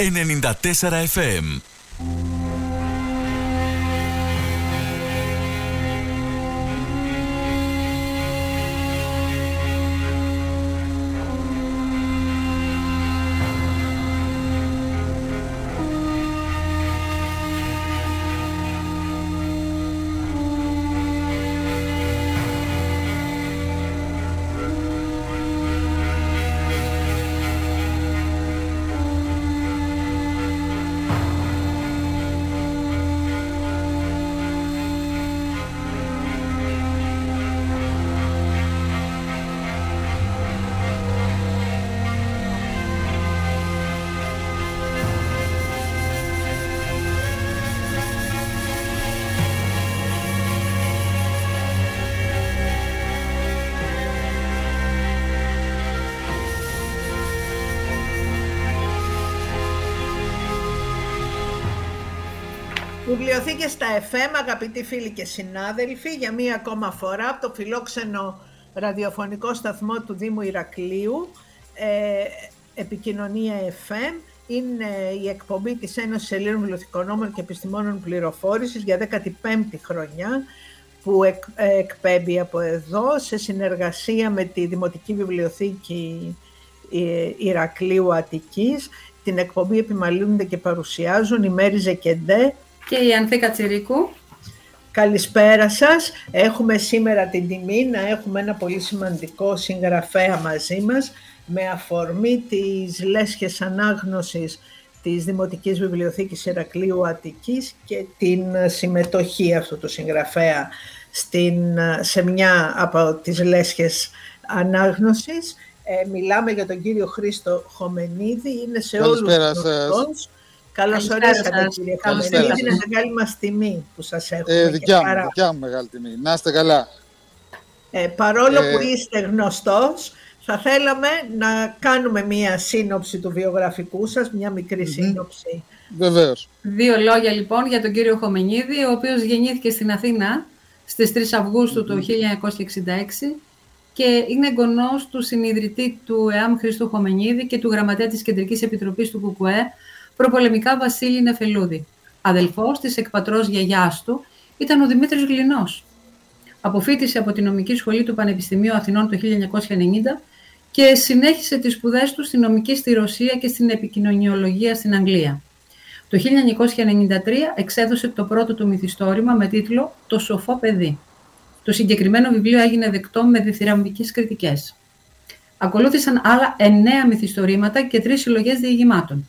94 FM. Βιβλιοθήκες στα FM, αγαπητοί φίλοι και συνάδελφοι, για μία ακόμα φορά από το φιλόξενο ραδιοφωνικό σταθμό του Δήμου Ιρακλείου, Επικοινωνία FM, είναι η εκπομπή της Ένωσης Ελλήνων Βιβλιοθηκονόμων και Επιστημόνων Πληροφόρησης για 15η χρονιά, που εκπέμπει από εδώ σε συνεργασία με τη Δημοτική Βιβλιοθήκη Ιρακλείου Αττικής. Την εκπομπή επιμαλύνονται και παρουσιάζουν η Μέρη ΚΕΔΕ και η Ανθή Κατσιρίκου. Καλησπέρα σας. Έχουμε σήμερα την τιμή να έχουμε ένα πολύ σημαντικό συγγραφέα μαζί μας με αφορμή τις λέσχες ανάγνωσης της Δημοτικής Βιβλιοθήκης Ιρακλείου Αττικής και την συμμετοχή αυτού του συγγραφέα σε μια από τις λέσχες ανάγνωσης. Μιλάμε για τον κύριο Χρήστο Χωμενίδη. Είναι σε καλησπέρα όλους τους. Καλώς ορίσατε, κύριε Χωμενίδη. Είναι μεγάλη μας τιμή που σας έχουμε. Δικιά μου μεγάλη τιμή. Να είστε καλά. Παρόλο που είστε γνωστός, θα θέλαμε να κάνουμε μία σύνοψη του βιογραφικού σας, μία μικρή σύνοψη. Βεβαίως. Δύο λόγια λοιπόν για τον κύριο Χωμενίδη, ο οποίος γεννήθηκε στην Αθήνα στις 3 Αυγούστου του 1966 και είναι εγγονός του συνιδρυτή του ΕΑΜ Χρήστου Χωμενίδη και του γραμματέα της Κεντρικής Επιτροπής του ΚΚΕ, προπολεμικά Βασίλη Φελούδη. Αδελφός της εκπατρός γιαγιάς του ήταν ο Δημήτρης Γλινός. Αποφοίτησε από τη νομική σχολή του Πανεπιστημίου Αθηνών το 1990 και συνέχισε τις σπουδές του στη νομική στη Ρωσία και στην επικοινωνιολογία στην Αγγλία. Το 1993 εξέδωσε το πρώτο του μυθιστόρημα με τίτλο «Το σοφό παιδί». Το συγκεκριμένο βιβλίο έγινε δεκτό με διθυραμβικές κριτικές. Ακολούθησαν άλλα 9 μυθιστορήματα και 3 συλλογές διηγημάτων.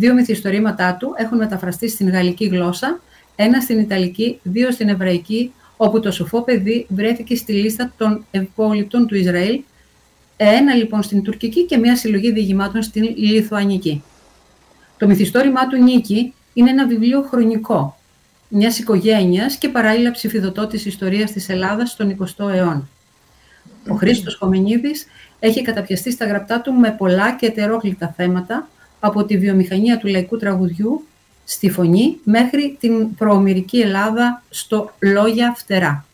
2 μυθιστορήματά του έχουν μεταφραστεί στην γαλλική γλώσσα, 1 στην ιταλική, 2 στην εβραϊκή, όπου το σοφό παιδί βρέθηκε στη λίστα των ευπόλυτων του Ισραήλ, 1 λοιπόν στην τουρκική και 1 συλλογή διηγημάτων στην λιθουανική. Το μυθιστόρημά του «Νίκη» είναι ένα βιβλίο χρονικό μιας οικογένειας και παράλληλα ψηφιδωτό της ιστορίας της Ελλάδας στον 20ο αιώνα. Ο Χρήστος Χωμενίδης έχει καταπιαστεί στα γραπτά του με πολλά και ετερόκλητα θέματα, από τη βιομηχανία του λαϊκού τραγουδιού στη φωνή μέχρι την προομηρική Ελλάδα στο Λόγια Φτερά.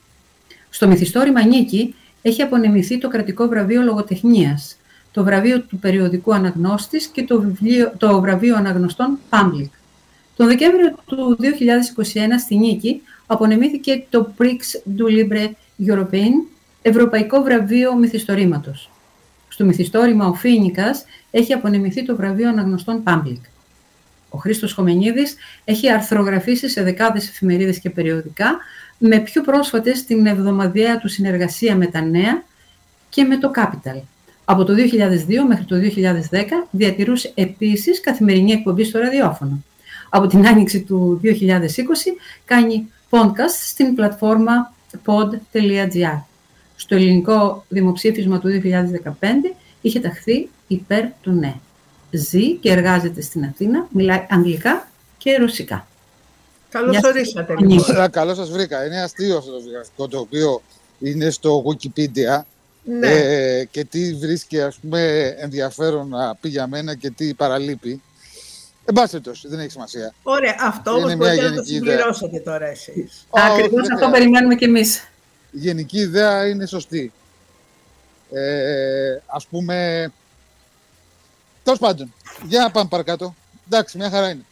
Στο μυθιστόρημα Νίκη έχει απονεμηθεί το κρατικό βραβείο λογοτεχνίας, το βραβείο του περιοδικού Αναγνώστης και το βραβείο αναγνωστών Public. Τον Δεκέμβριο του 2021 στη Νίκη απονεμήθηκε το Prix du Livre Européen, Ευρωπαϊκό Βραβείο Μυθιστορήματος. Στο μυθιστόρημα «Ο Φήνικας» έχει απονεμηθεί το βραβείο αναγνωστών Public. Ο Χρήστος Χωμενίδης έχει αρθρογραφήσει σε δεκάδες εφημερίδες και περιοδικά, με πιο πρόσφατες την εβδομαδιαία του συνεργασία με τα Νέα και με το Capital. Από το 2002 μέχρι το 2010 διατηρούσε επίσης καθημερινή εκπομπή στο ραδιόφωνο. Από την άνοιξη του 2020 κάνει podcast στην πλατφόρμα pod.gr. Στο ελληνικό δημοψήφισμα του 2015 είχε ταχθεί υπέρ του ναι. Ζει και εργάζεται στην Αθήνα, μιλάει αγγλικά και ρωσικά. Καλώς ορίσατε. Καλώς σας βρήκα. Είναι αστείο αυτό το βιβλιογραφικό, το οποίο είναι στο Wikipedia. Ναι. Και τι βρίσκει, ας πούμε, ενδιαφέρον να πει για μένα και τι παραλείπει. Εν πάση περιπτώσει, δεν έχει σημασία. Ωραία, αυτό όμως μπορεί να το συμπληρώσετε τώρα εσείς. Ακριβώς αυτό περιμένουμε κι εμείς. Η γενική ιδέα είναι σωστή. Ας πούμε... Τέλος πάντων, για πάμε παρακάτω. Εντάξει, μια χαρά είναι.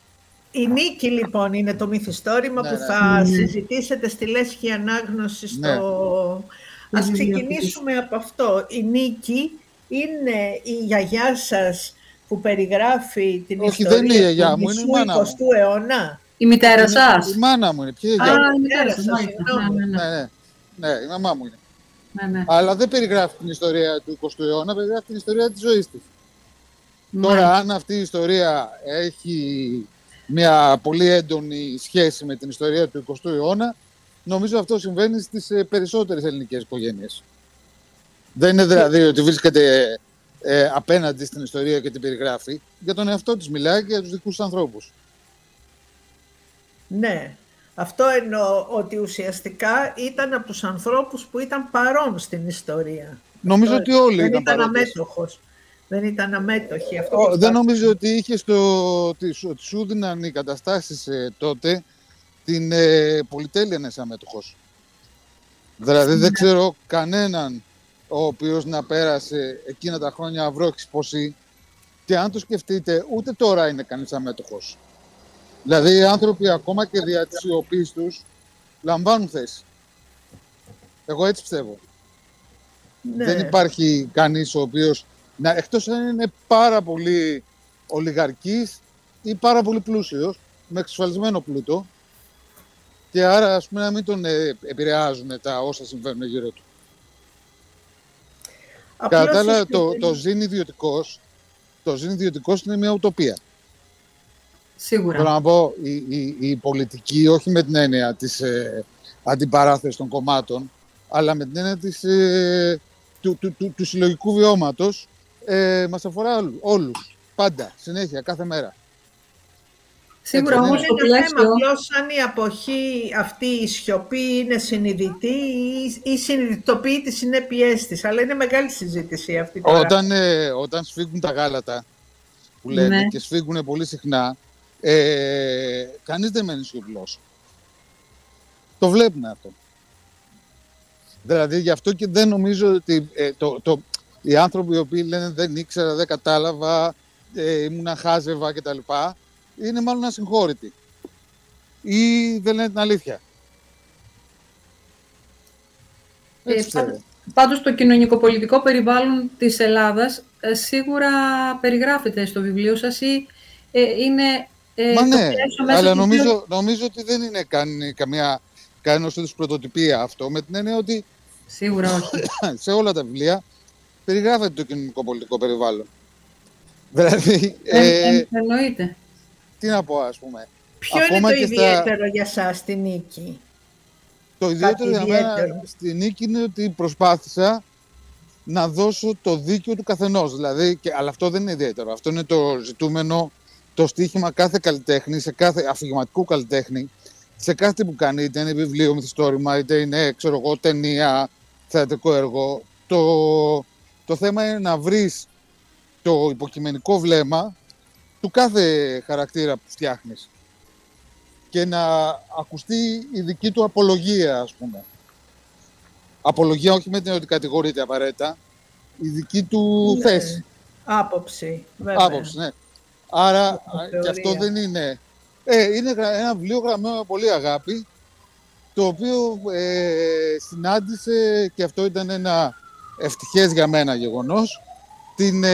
Η Νίκη, λοιπόν, είναι το μυθιστόρημα που θα συζητήσετε στη Λέσχη Ανάγνωση στο... Ας ξεκινήσουμε από αυτό. Η Νίκη είναι η γιαγιά σας που περιγράφει την ιστορία του 20ου αιώνα. Η μητέρα σας. Η μάνα μου είναι. Ποια είναι η μητέρα σας, συγγνώμη. Ναι, η μαμά μου είναι. Αλλά δεν περιγράφει την ιστορία του 20ου αιώνα, περιγράφει την ιστορία της ζωής της. Τώρα, αν αυτή η ιστορία έχει μια πολύ έντονη σχέση με την ιστορία του 20ου αιώνα, νομίζω αυτό συμβαίνει στις περισσότερες ελληνικές οικογένειες. Δεν είναι δηλαδή ότι βρίσκεται απέναντι στην ιστορία και την περιγράφει. Για τον εαυτό της μιλάει και για τους δικούς ανθρώπους. Ναι. Αυτό εννοώ, ότι ουσιαστικά ήταν από τους ανθρώπους που ήταν παρόν στην ιστορία. Νομίζω αυτό, ότι όλοι δεν ήταν παρόντες. Αμέτωχος. Δεν ήταν αμέτωχοι. Αυτό δεν νομίζω ότι είχε ότι σου δίναν οι καταστάσεις τότε την πολυτέλεια να είσαι αμέτωχος. Δηλαδή δεν ξέρω κανέναν ο οποίος να πέρασε εκείνα τα χρόνια αυρόχης ποσή, και αν το σκεφτείτε ούτε τώρα είναι κανείς αμέτωχος. Δηλαδή οι άνθρωποι ακόμα και δια της σιωπής τους λαμβάνουν θέση. Εγώ έτσι πιστεύω. Ναι. Δεν υπάρχει κανείς ο οποίος, εκτός αν είναι πάρα πολύ ολιγαρκής ή πάρα πολύ πλούσιος, με εξασφαλισμένο πλούτο, και άρα ας πούμε να μην τον επηρεάζουν τα όσα συμβαίνουν γύρω του. Κατάλαβα, το ζήν ιδιωτικός, είναι μια ουτοπία. Σίγουρα. Θέλω να πω, η πολιτική, όχι με την έννοια της αντιπαράθεσης των κομμάτων, αλλά με την έννοια της, του συλλογικού βιώματος, μας αφορά όλους, πάντα, συνέχεια, κάθε μέρα. Σίγουρα όμως είναι το θέμα ποιος, αν η αποχή αυτή, η σιωπή, είναι συνειδητή ή συνειδητοποιεί τις συνέπειές της. Αλλά είναι μεγάλη συζήτηση αυτή τώρα. Όταν σφίγγουν τα γάλατα, που λέμε, και σφίγγουν πολύ συχνά, κανείς δεν μένει σιωπηλός. Το βλέπουν αυτό. Δηλαδή γι' αυτό και δεν νομίζω ότι οι άνθρωποι οι οποίοι λένε δεν ήξερα, δεν κατάλαβα, ήμουνα χάζευα κτλ. Είναι μάλλον ασυγχώρητοι ή δεν λένε την αλήθεια. Πάντως το κοινωνικοπολιτικό περιβάλλον της Ελλάδας σίγουρα περιγράφεται στο βιβλίο σας ή είναι... Μα ναι, αλλά νομίζω ότι δεν είναι κανένα είδους πρωτοτυπία αυτό, με την έννοια ότι σίγουρα όχι. Σε όλα τα βιβλία περιγράφεται το κοινωνικοπολιτικό περιβάλλον. Δηλαδή... εννοείται. Τι να πω, ας πούμε. Ποιο ακόμα είναι το ιδιαίτερο για σας στη Νίκη? Το ιδιαίτερο για μένα στη Νίκη είναι ότι προσπάθησα να δώσω το δίκιο του καθενός. Δηλαδή, αλλά αυτό δεν είναι ιδιαίτερο. Αυτό είναι το ζητούμενο, το στοίχημα κάθε καλλιτέχνη, σε κάθε αφηγηματικού καλλιτέχνη, σε κάθε που κάνει, είτε είναι βιβλίο, μυθιστόρημα, είτε είναι, ξέρω εγώ, ταινία, θεατρικό έργο. Το θέμα είναι να βρεις το υποκειμενικό βλέμμα του κάθε χαρακτήρα που φτιάχνεις και να ακουστεί η δική του απολογία, ας πούμε. Απολογία όχι με την ότι κατηγορείται απαραίτητα, η δική του θέση. Άποψη, βέβαια. Άποψη, ναι. Άρα και αυτό δεν είναι... είναι ένα βιβλίο γραμμένο με πολύ αγάπη, το οποίο συνάντησε, και αυτό ήταν ένα ευτυχές για μένα γεγονός, την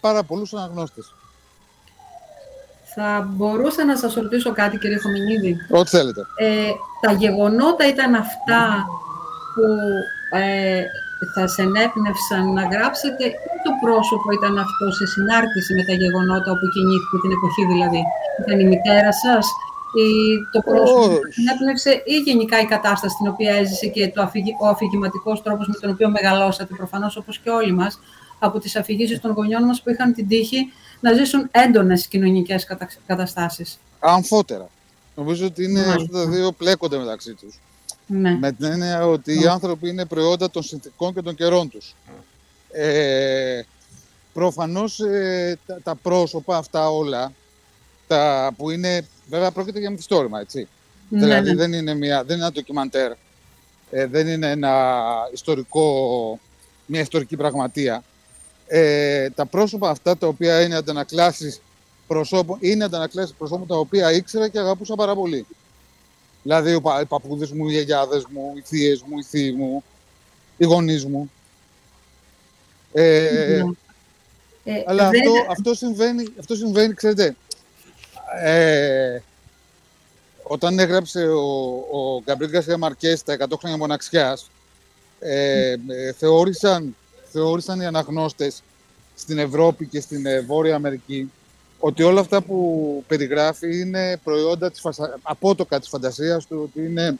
πάρα πολλούς αναγνώστες. Θα μπορούσα να σας ρωτήσω κάτι, κύριε Χωμενίδη? Ό,τι θέλετε. Τα γεγονότα ήταν αυτά που θα σε ενέπνευσαν να γράψετε ή το πρόσωπο ήταν αυτό σε συνάρτηση με τα γεγονότα όπου κινήθηκε την εποχή, δηλαδή? Ήταν η μητέρα σας ή το πρόσωπο που ενέπνευσε ή γενικά η κατάσταση στην οποία έζησε και ο αφηγηματικός τρόπος με τον οποίο μεγαλώσατε, προφανώς, όπως και όλοι μας, από τις αφηγήσεις των γονιών μας που είχαν την τύχη να ζήσουν έντονες κοινωνικές καταστάσεις. Αμφότερα. Νομίζω ότι είναι τα δύο πλέκονται μεταξύ τους. Ναι. Με την έννοια ότι οι άνθρωποι είναι προϊόντα των συνθηκών και των καιρών τους. Προφανώς τα πρόσωπα αυτά όλα, τα που είναι... Βέβαια πρόκειται για μυθιστόρημα, έτσι. Ναι, δηλαδή δεν είναι ένα ντοκιμαντέρ, δεν είναι μια ιστορική πραγματεία. Τα πρόσωπα αυτά τα οποία είναι αντανακλάσεις προσώπων, είναι αντανακλές προσώπων τα οποία ήξερα και αγαπούσα πάρα πολύ. Δηλαδή, οι παππούδες μου, οι γιαγιάδες μου, οι θείες μου, οι θείοι μου, οι γονείς μου. Αλλά αυτό συμβαίνει, ξέρετε, όταν έγραψε ο Γκαμπρίδη Γκαρσία Μαρκέ τα 100 χρόνια μοναξιάς, θεώρησαν οι αναγνώστες στην Ευρώπη και στην Βόρεια Αμερική ότι όλα αυτά που περιγράφει είναι προϊόντα απότοκα της φαντασίας του, ότι είναι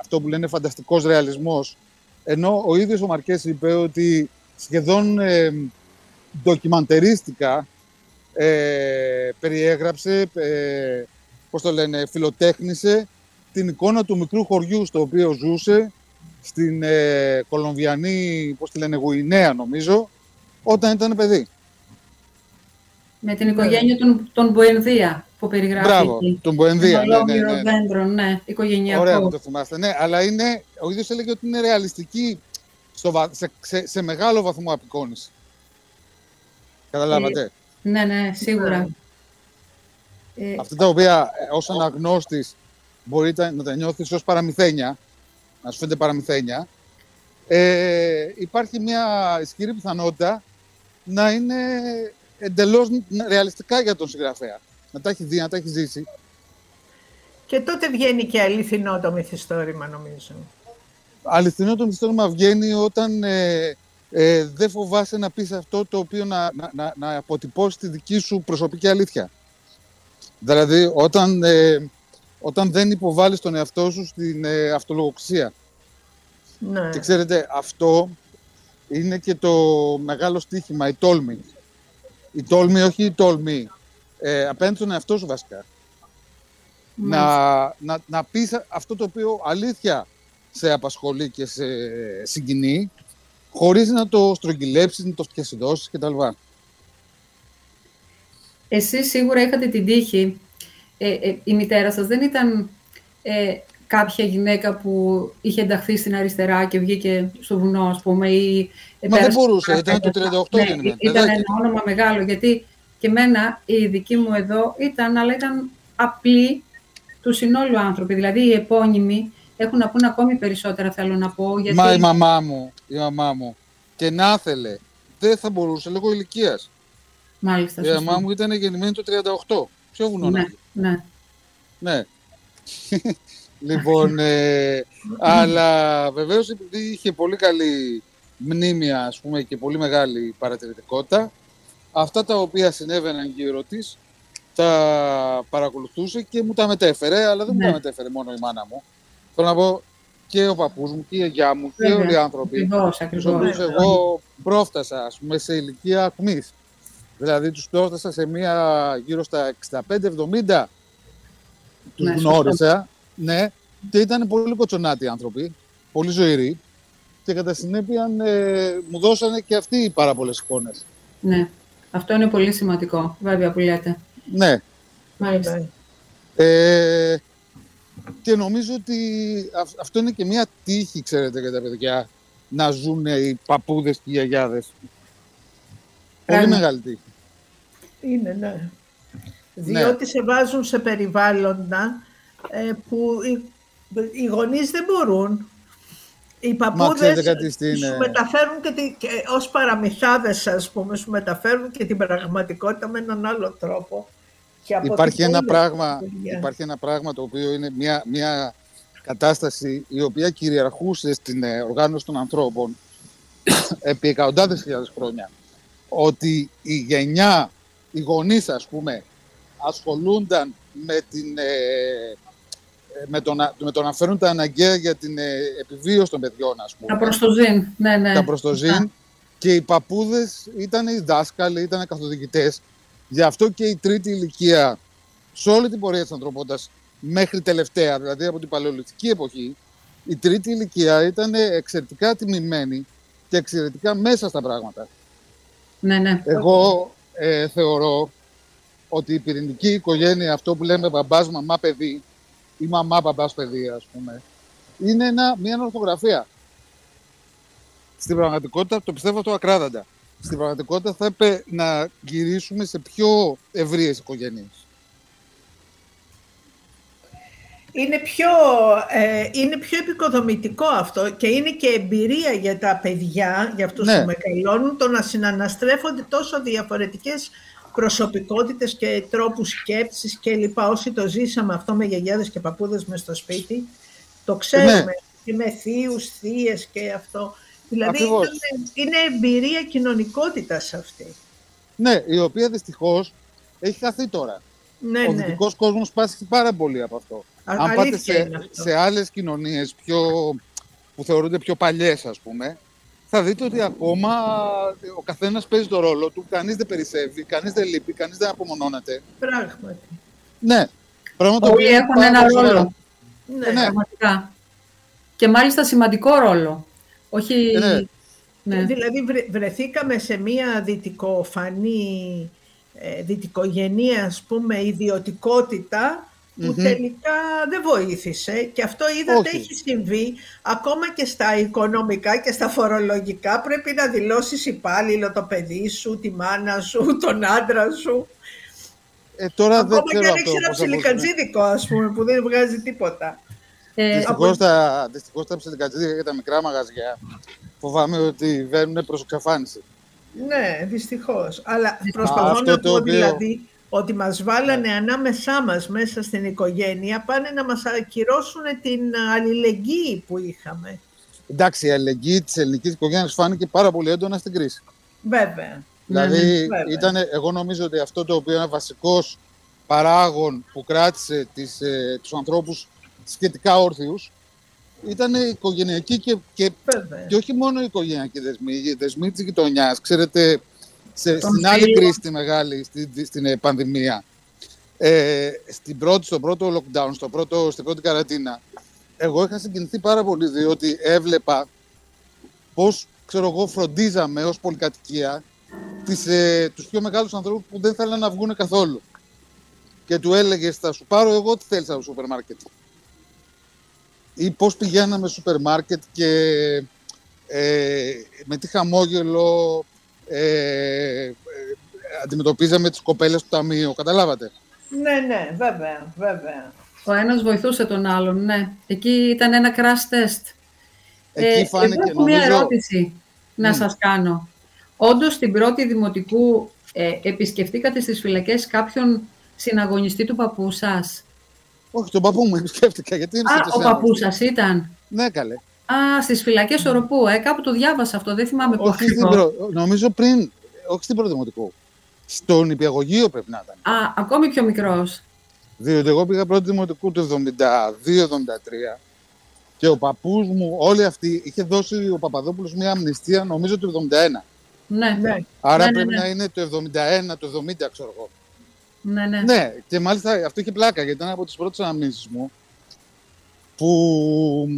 αυτό που λένε φανταστικός ρεαλισμός. Ενώ ο ίδιος ο Μαρκές είπε ότι σχεδόν ντοκιμαντερίστικα περιέγραψε, φιλοτέχνησε την εικόνα του μικρού χωριού στο οποίο ζούσε στην Κολομβιανή, Γουινέα νομίζω, όταν ήταν παιδί. Με την οικογένεια των Μποενδία που περιγράφει. Μπράβο, τον Μποενδία. Ολόκληρο δέντρο, ναι, οικογενειακό. Ωραία που το θυμάστε, ναι. Αλλά είναι, ο ίδιος έλεγε ότι είναι ρεαλιστική σε μεγάλο βαθμό απεικόνηση. Καταλάβατε. Ναι, ναι, σίγουρα. Αυτά τα οποία ως αναγνώστης μπορείτε να τα νιώθεις ως παραμυθένια, να σου φαίνεται παραμυθένια, υπάρχει μια ισχυρή πιθανότητα να είναι εντελώς ρεαλιστικά για τον συγγραφέα. Να τα έχει δει, να τα έχει ζήσει. Και τότε βγαίνει και αληθινό το μυθιστόρημα, νομίζω. Αληθινό το μυθιστόρημα βγαίνει όταν δεν φοβάσαι να πεις αυτό το οποίο να αποτυπώσει τη δική σου προσωπική αλήθεια. Δηλαδή, όταν δεν υποβάλλεις τον εαυτό σου στην αυτολογοξία. Ναι. Και ξέρετε, αυτό είναι και το μεγάλο στοίχημα, η τόλμη. Η τόλμη, όχι η τόλμη, απέναντι στον εαυτό σου βασικά. Να πεις αυτό το οποίο αλήθεια σε απασχολεί και σε συγκινεί, χωρίς να το στρογγυλέψεις, να το φτιασιδώσεις κτλ. Εσείς σίγουρα είχατε την τύχη. Η μητέρα σας δεν ήταν κάποια γυναίκα που είχε ενταχθεί στην αριστερά και βγήκε στο βουνό, ας πούμε, ή... Μα δεν μπορούσε, ήταν το 38. Ναι, ήταν ένα όνομα μεγάλο, γιατί και εμένα η δική μου εδώ ήταν, αλλά ήταν απλή του συνόλου άνθρωποι. Δηλαδή οι επώνυμοι έχουν να πούν ακόμη περισσότερα, θέλω να πω. Γιατί... Μα η μαμά μου, και να θέλε, δεν θα μπορούσε λόγω ηλικίας. Μάλιστα. Η μαμά μου ήταν γεννημένη το 38. Ποιο βουνό να πει. Ναι. Ναι. Λοιπόν, αλλά βεβαίως επειδή είχε πολύ καλή μνήμια, ας πούμε, και πολύ μεγάλη παρατηρητικότητα, αυτά τα οποία συνέβαιναν γύρω της τα παρακολουθούσε και μου τα μετέφερε, αλλά δεν μου τα μετέφερε μόνο η μάνα μου. Θέλω να πω και ο παππούς μου και η γιαγιά μου και όλοι οι άνθρωποι, τους οποίους εγώ πρόφτασα, ας πούμε, σε ηλικία ακμής. Δηλαδή τους πρόφτασα σε μία γύρω στα 65-70, τους γνώρισα. Ναι, και ήταν πολύ κοτσονάτοι άνθρωποι, πολύ ζωηροί, και κατά συνέπεια μου δώσανε και αυτοί πάρα πολλές εικόνες. Ναι, αυτό είναι πολύ σημαντικό, βέβαια, που λέτε. Ναι. Μάλιστα. Και νομίζω ότι αυτό είναι και μια τύχη, ξέρετε, για τα παιδιά, να ζουν οι παππούδες και οι γιαγιάδες. Πολύ μεγάλη τύχη. Είναι, ναι. Διότι σε βάζουν σε περιβάλλοντα που οι γονείς δεν μπορούν. Οι παππούδες σου μεταφέρουν και ως παραμυθάδες, ας πούμε, σου μεταφέρουν και την πραγματικότητα με έναν άλλο τρόπο. Και υπάρχει ένα πράγμα το οποίο είναι μια κατάσταση η οποία κυριαρχούσε στην οργάνωση των ανθρώπων επί εκατοντάδες χιλιάδες χρόνια. Ότι οι γονείς, ας πούμε, ασχολούνταν με το να φέρουν τα αναγκαία για την επιβίωση των παιδιών, ας πούμε. Τα προς το ζήν, ναι. Τα προς το ζήν. Και οι παππούδες ήταν οι δάσκαλοι, ήταν καθοδηγητές. Γι' αυτό και η τρίτη ηλικία σε όλη την πορεία της ανθρωπότητας μέχρι τελευταία, δηλαδή από την παλαιολιθική εποχή, η τρίτη ηλικία ήταν εξαιρετικά τιμημένη και εξαιρετικά μέσα στα πράγματα. Ναι. Εγώ θεωρώ ότι η πυρηνική οικογένεια, αυτό που λέμε μπαμπάς, μαμά, παιδί, ή μαμά, μπαμπάς, παιδί, ας πούμε, είναι μια ορθογραφία. Στην πραγματικότητα το πιστεύω αυτό ακράδαντα. στην πραγματικότητα θα έπρεπε να γυρίσουμε σε πιο ευρείες οικογένειες. Είναι πιο επικοδομητικό αυτό και είναι και εμπειρία για τα παιδιά, για αυτούς που μεγαλώνουν, το να συναναστρέφονται τόσο διαφορετικές προσωπικότητες και τρόπους σκέψης και λοιπά. Όσοι το ζήσαμε αυτό με γιαγιάδες και παππούδες μες στο σπίτι, το ξέρουμε και με θείους, θείες και αυτό. Δηλαδή είναι εμπειρία κοινωνικότητας αυτή. Ναι, η οποία δυστυχώς έχει χαθεί τώρα. Ο δυτικός κόσμος πάσχει πάρα πολύ από αυτό. Αν πάτε σε άλλες κοινωνίες που θεωρούνται πιο παλιές, ας πούμε, θα δείτε ότι ακόμα ο καθένας παίζει το ρόλο του, κανείς δεν περισσεύει, κανείς δεν λείπει, κανείς δεν απομονώνεται. Πράγματι. Ναι. Όλοι έχουν ένα ρόλο. Ναι, πραγματικά. Και μάλιστα σημαντικό ρόλο. Όχι... Ναι. Δηλαδή βρεθήκαμε σε μία δυτικοφανή, δυτικογενή, ας πούμε, ιδιωτικότητα, που τελικά δεν βοήθησε. Και αυτό είδατε έχει συμβεί ακόμα και στα οικονομικά και στα φορολογικά. Πρέπει να δηλώσεις υπάλληλο το παιδί σου, τη μάνα σου, τον άντρα σου. Τώρα ακόμα δεν και αν έχεις ένα ψιλικατζίδικο, ας πούμε, που δεν βγάζει τίποτα. Δυστυχώς τα ψιλικατζίδικα και τα μικρά μαγαζιά φοβάμαι ότι βαίνουν προς εξαφάνιση. Ναι, δυστυχώς. Αλλά προσπαθώ να πω δηλαδή... ότι μας βάλανε ανάμεσά μας μέσα στην οικογένεια, πάνε να μας ακυρώσουν την αλληλεγγύη που είχαμε. Εντάξει, η αλληλεγγύη της ελληνικής οικογένειας φάνηκε πάρα πολύ έντονα στην κρίση. Βέβαια. Δηλαδή, εγώ νομίζω ότι αυτό το οποίο είναι βασικός παράγων που κράτησε τους ανθρώπους σχετικά όρθιους, ήταν η οικογενειακή και όχι μόνο η οικογενειακή δεσμή, οι δεσμοί της γειτονιάς, ξέρετε... Στην άλλη κρίση, τη μεγάλη, στην πανδημία, στο πρώτο lockdown, στην πρώτη καραντίνα, εγώ είχα συγκινηθεί πάρα πολύ, διότι έβλεπα πώς, ξέρω εγώ, φροντίζαμε ως πολυκατοικία τους πιο μεγάλους ανθρώπους που δεν θέλανε να βγουν καθόλου. Και του έλεγες, θα σου πάρω εγώ τι θέλεις από το σούπερ μάρκετ. Ή πώς πηγαίναμε στο σούπερ μάρκετ και με τι χαμόγελο... αντιμετωπίζαμε τις κοπέλες του ταμείου, καταλάβατε. Ναι, βέβαια. Ο ένας βοηθούσε τον άλλον, ναι. Εκεί ήταν ένα crash test. Έχω μια ερώτηση να σας κάνω. Όντως, την πρώτη δημοτικού επισκεφτήκατε στις φυλακές κάποιον συναγωνιστή του παππού σας? Όχι, τον παππού μου επισκέφτηκα. Γιατί ο παππούς σας ήταν? Ναι, καλέ. Στις φυλακές Οροπού, κάπου το διάβασα αυτό, δεν θυμάμαι πού ακριβώς. Νομίζω πριν, όχι στην Πρωτοδημοτικού, στο νηπιαγωγείο πρέπει να ήταν. Ακόμη πιο μικρός. Διότι εγώ πήγα πρώτη δημοτικού το 1972-1973 και ο παππούς μου, όλοι αυτοί, είχε δώσει ο Παπαδόπουλος μια αμνηστία νομίζω το 1971. Ναι. Άρα πρέπει να είναι το 1971, το 1970, ξέρω εγώ. Ναι, και μάλιστα αυτό είχε πλάκα γιατί ήταν από τις πρώτες αναμνήσεις μου. Που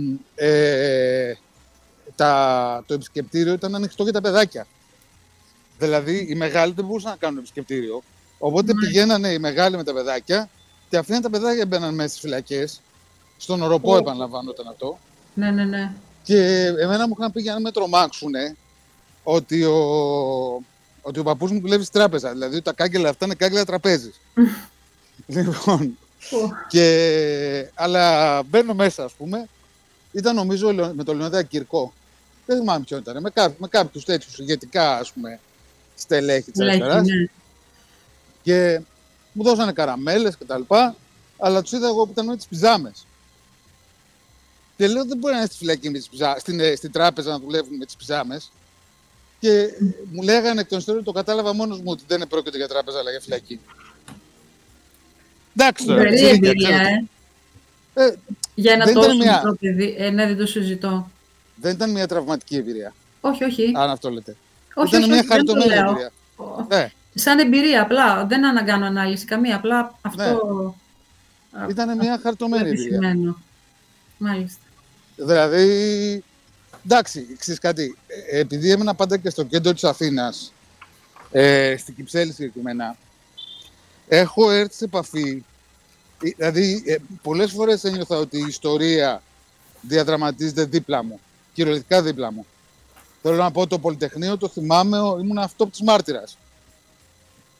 το επισκεπτήριο ήταν ανοιχτό για τα παιδάκια. Δηλαδή, οι μεγάλοι δεν μπορούσαν να κάνουν επισκεπτήριο. Οπότε πηγαίνανε οι μεγάλοι με τα παιδάκια και αφήναν τα παιδάκια μπαίναν μέσα στις φυλακές. Στον Οροπό επαναλαμβάνονταν αυτό. Ναι. Και εμένα μου είχαν πει για να με τρομάξουνε ότι ο παππούς μου δουλεύει στη τράπεζα. Δηλαδή, τα κάγκελα αυτά είναι κάγκελα τραπέζης. Λοιπόν... Αλλά μπαίνω μέσα, ας πούμε. Ήταν νομίζω με τον Λεωνίδα Κυρκό. Δεν θυμάμαι ποιον ήταν. Με κάποιους τέτοιους ηγετικά, ας πούμε, στελέχη της αριστεράς. Και μου δώσανε καραμέλες και τα λοιπά. Αλλά τους είδα εγώ που ήταν με τις πιζάμες. Και λέω δεν μπορεί να είναι στη φυλακή με τις πιζάμες, στην τράπεζα να δουλεύουν με τις πιζάμες. Και μου λέγανε εκ των υστέρων, το κατάλαβα μόνος μου ότι δεν πρόκειται για τράπεζα αλλά για φυλακή. Εντάξει, βερή εμπειρία, για ένα τόσο μικρό παιδί, ναι, δεν το συζητώ. Δεν ήταν μια τραυματική εμπειρία. Όχι. Αν αυτό λέτε. Ήταν μια χαριτωμένη εμπειρία. Σαν εμπειρία, απλά, δεν αναγκάνω ανάλυση καμία, απλά αυτό... Ήταν μια χαριτωμένη εμπειρία. Μάλιστα. Δηλαδή, εντάξει, ξέρεις κάτι, επειδή έμενα πάντα και στο κέντρο της Αθήνας, στην Κυψέλη συγκεκριμένα, έχω έρθει σε επαφή, δηλαδή πολλές φορές ένιωθα ότι η ιστορία διαδραματίζεται δίπλα μου, κυριολεκτικά δίπλα μου. Θέλω να πω το Πολυτεχνείο, το θυμάμαι, ήμουν αυτόπτης μάρτυρας.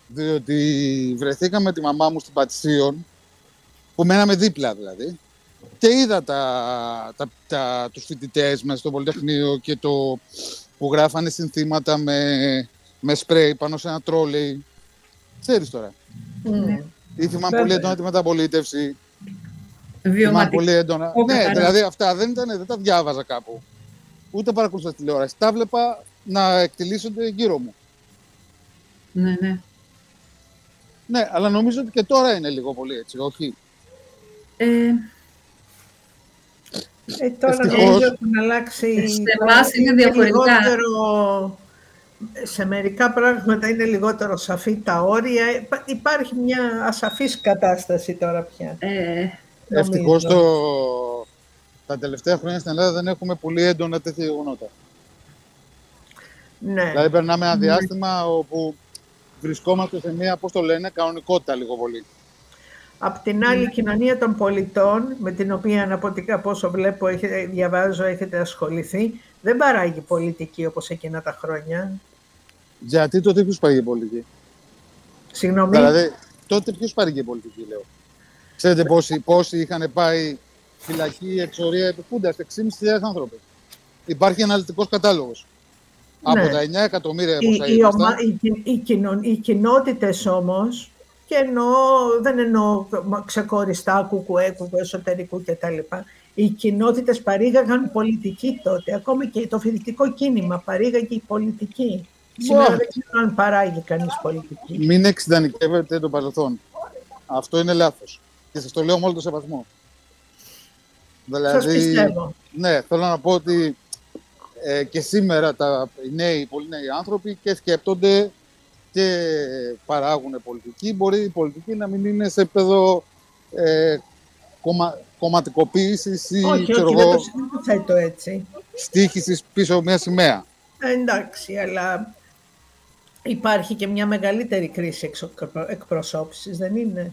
Διότι βρεθήκαμε με τη μαμά μου στην Πατησίων, που μέναμε δίπλα δηλαδή, και είδα τους φοιτητές μέσα στο Πολυτεχνείο και που γράφανε συνθήματα με σπρέι πάνω σε ένα τρόλεϊ. Ξέρεις τώρα. Θυμάμαι πολύ έντονα τη μεταπολίτευση. Θυμάμαι πολύ έντονα. Ναι, δηλαδή αυτά δεν τα διάβαζα κάπου. Ούτε παρακολουθούσα τηλεόραση. Τα βλέπα να εκτελήσονται γύρω μου. Ναι, ναι. Ναι, αλλά νομίζω ότι και τώρα είναι λίγο πολύ έτσι, όχι. Τώρα νομίζω έχουν αλλάξει. Σε εμάς είναι διαφορετικά. Σε μερικά πράγματα είναι λιγότερο σαφή τα όρια. Υπάρχει μια ασαφής κατάσταση τώρα πια. Ευτυχώς τα τελευταία χρόνια στην Ελλάδα δεν έχουμε πολύ έντονα τέτοια γεγονότα. Ναι. Δηλαδή περνάμε ένα διάστημα όπου βρισκόμαστε σε μια, πώς το λένε, κανονικότητα λίγο πολύ. Απ' την άλλη, η κοινωνία των πολιτών, με την οποία από όσο βλέπω, διαβάζω, έχετε ασχοληθεί, δεν παράγει πολιτική όπως εκείνα τα χρόνια. Γιατί τότε ποιος παράγει πολιτική? Συγγνώμη. Δηλαδή, τότε ποιος παράγει πολιτική, λέω. Ξέρετε πόσοι είχαν πάει φυλακή, εξορία, επιφούντας, 6.500 άνθρωποι. Υπάρχει αναλυτικός κατάλογος. Ναι. Από τα 9 εκατομμύρια πόσα ήμασταν. Οι κοινότητες όμως, και δεν εννοώ ξεκοριστά, κουκουέκου, εσωτερικού κτλ. Οι κοινότητες παρήγαγαν πολιτική τότε. Ακόμη και το φοιτητικό κίνημα παρήγαγε η πολιτική. Σήμερα δεν ξέρω αν παράγει κανείς πολιτική. Μην εξειδανικεύετε το παρελθόν. Αυτό είναι λάθος. Και σας το λέω με όλο τον σεβασμό. Δηλαδή, σας πιστεύω. Ναι, θέλω να πω ότι και σήμερα οι νέοι, πολύ νέοι άνθρωποι και σκέπτονται και παράγουν πολιτική. Μπορεί η πολιτική να μην είναι σε επίπεδο κομματικοποίησης ή στοίχησης πίσω μια σημαία. Εντάξει, αλλά υπάρχει και μια μεγαλύτερη κρίση εκπροσώπησης, δεν είναι?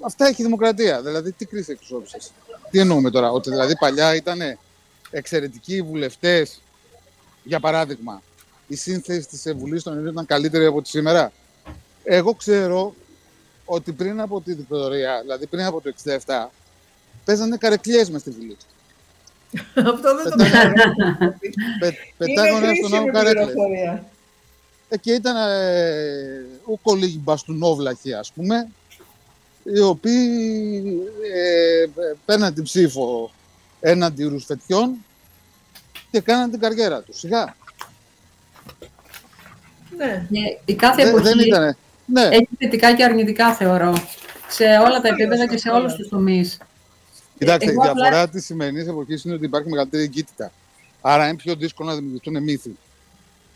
Αυτά έχει η δημοκρατία. Δηλαδή, τι κρίση εκπροσώπησης? Τι εννοούμε τώρα? Ότι δηλαδή παλιά ήταν εξαιρετικοί βουλευτές, για παράδειγμα. Η σύνθεση της Βουλής των Ελλήνων ήταν καλύτερη από τη σήμερα. Εγώ ξέρω ότι πριν από τη δικτατορία, δηλαδή πριν από το 67, παίζανε καρεκλιές μες στη Βουλή. Αυτό δεν το καταλαβαίνω. Πετάγανε στον άλλο καρέκλες. Και ήταν ούκολοι μπαστουνόβλαχοι, ας πούμε, οι οποίοι παίρναν την ψήφο έναντι ρουσφετιών και κάναν την καριέρα τους. Σιγά. Ναι. Η κάθε εποχή έχει θετικά και αρνητικά, θεωρώ, σε όλα τα επίπεδα και σε όλους τους τομείς. Κοιτάξτε, η διαφορά της σημερινής εποχής είναι ότι υπάρχει μεγαλύτερη εγκύτητα. Άρα είναι πιο δύσκολο να δημιουργηθούν μύθοι.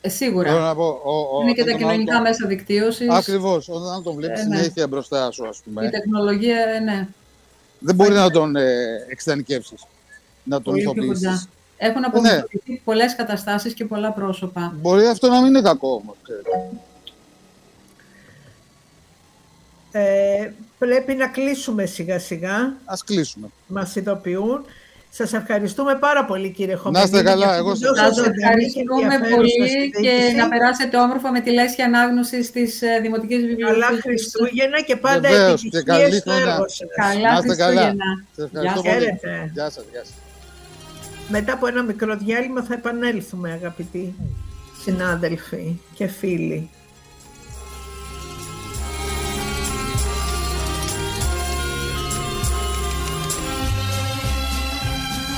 Σίγουρα. Να πω, είναι και τα κοινωνικά μέσα δικτύωσης. Ακριβώς. Όταν τον βλέπεις συνέχεια μπροστά σου, ας πούμε. Η τεχνολογία, ναι. Δεν μπορεί να τον εξειδανικεύσεις, να τον ηθοποιήσεις. Έχουν απομυθοποιηθεί πολλές καταστάσεις και πολλά πρόσωπα. Μπορεί αυτό να μην είναι κακό όμως. Πρέπει να κλείσουμε σιγά σιγά. Ας κλείσουμε. Μας ειδοποιούν. Σας ευχαριστούμε πάρα πολύ, κύριε Χωμενίδη. Να είστε καλά. Εγώ σας ευχαριστούμε πολύ και να περάσετε όμορφα με τη λέσχη ανάγνωσης της Δημοτικής Βιβλιοθήκης. Καλά Χριστούγεννα και πάντα επιτυχίες στο έργο σας. Καλά Χριστούγεννα. Γεια σας. Μετά από ένα μικρό διάλειμμα θα επανέλθουμε, αγαπητοί συνάδελφοι και φίλοι.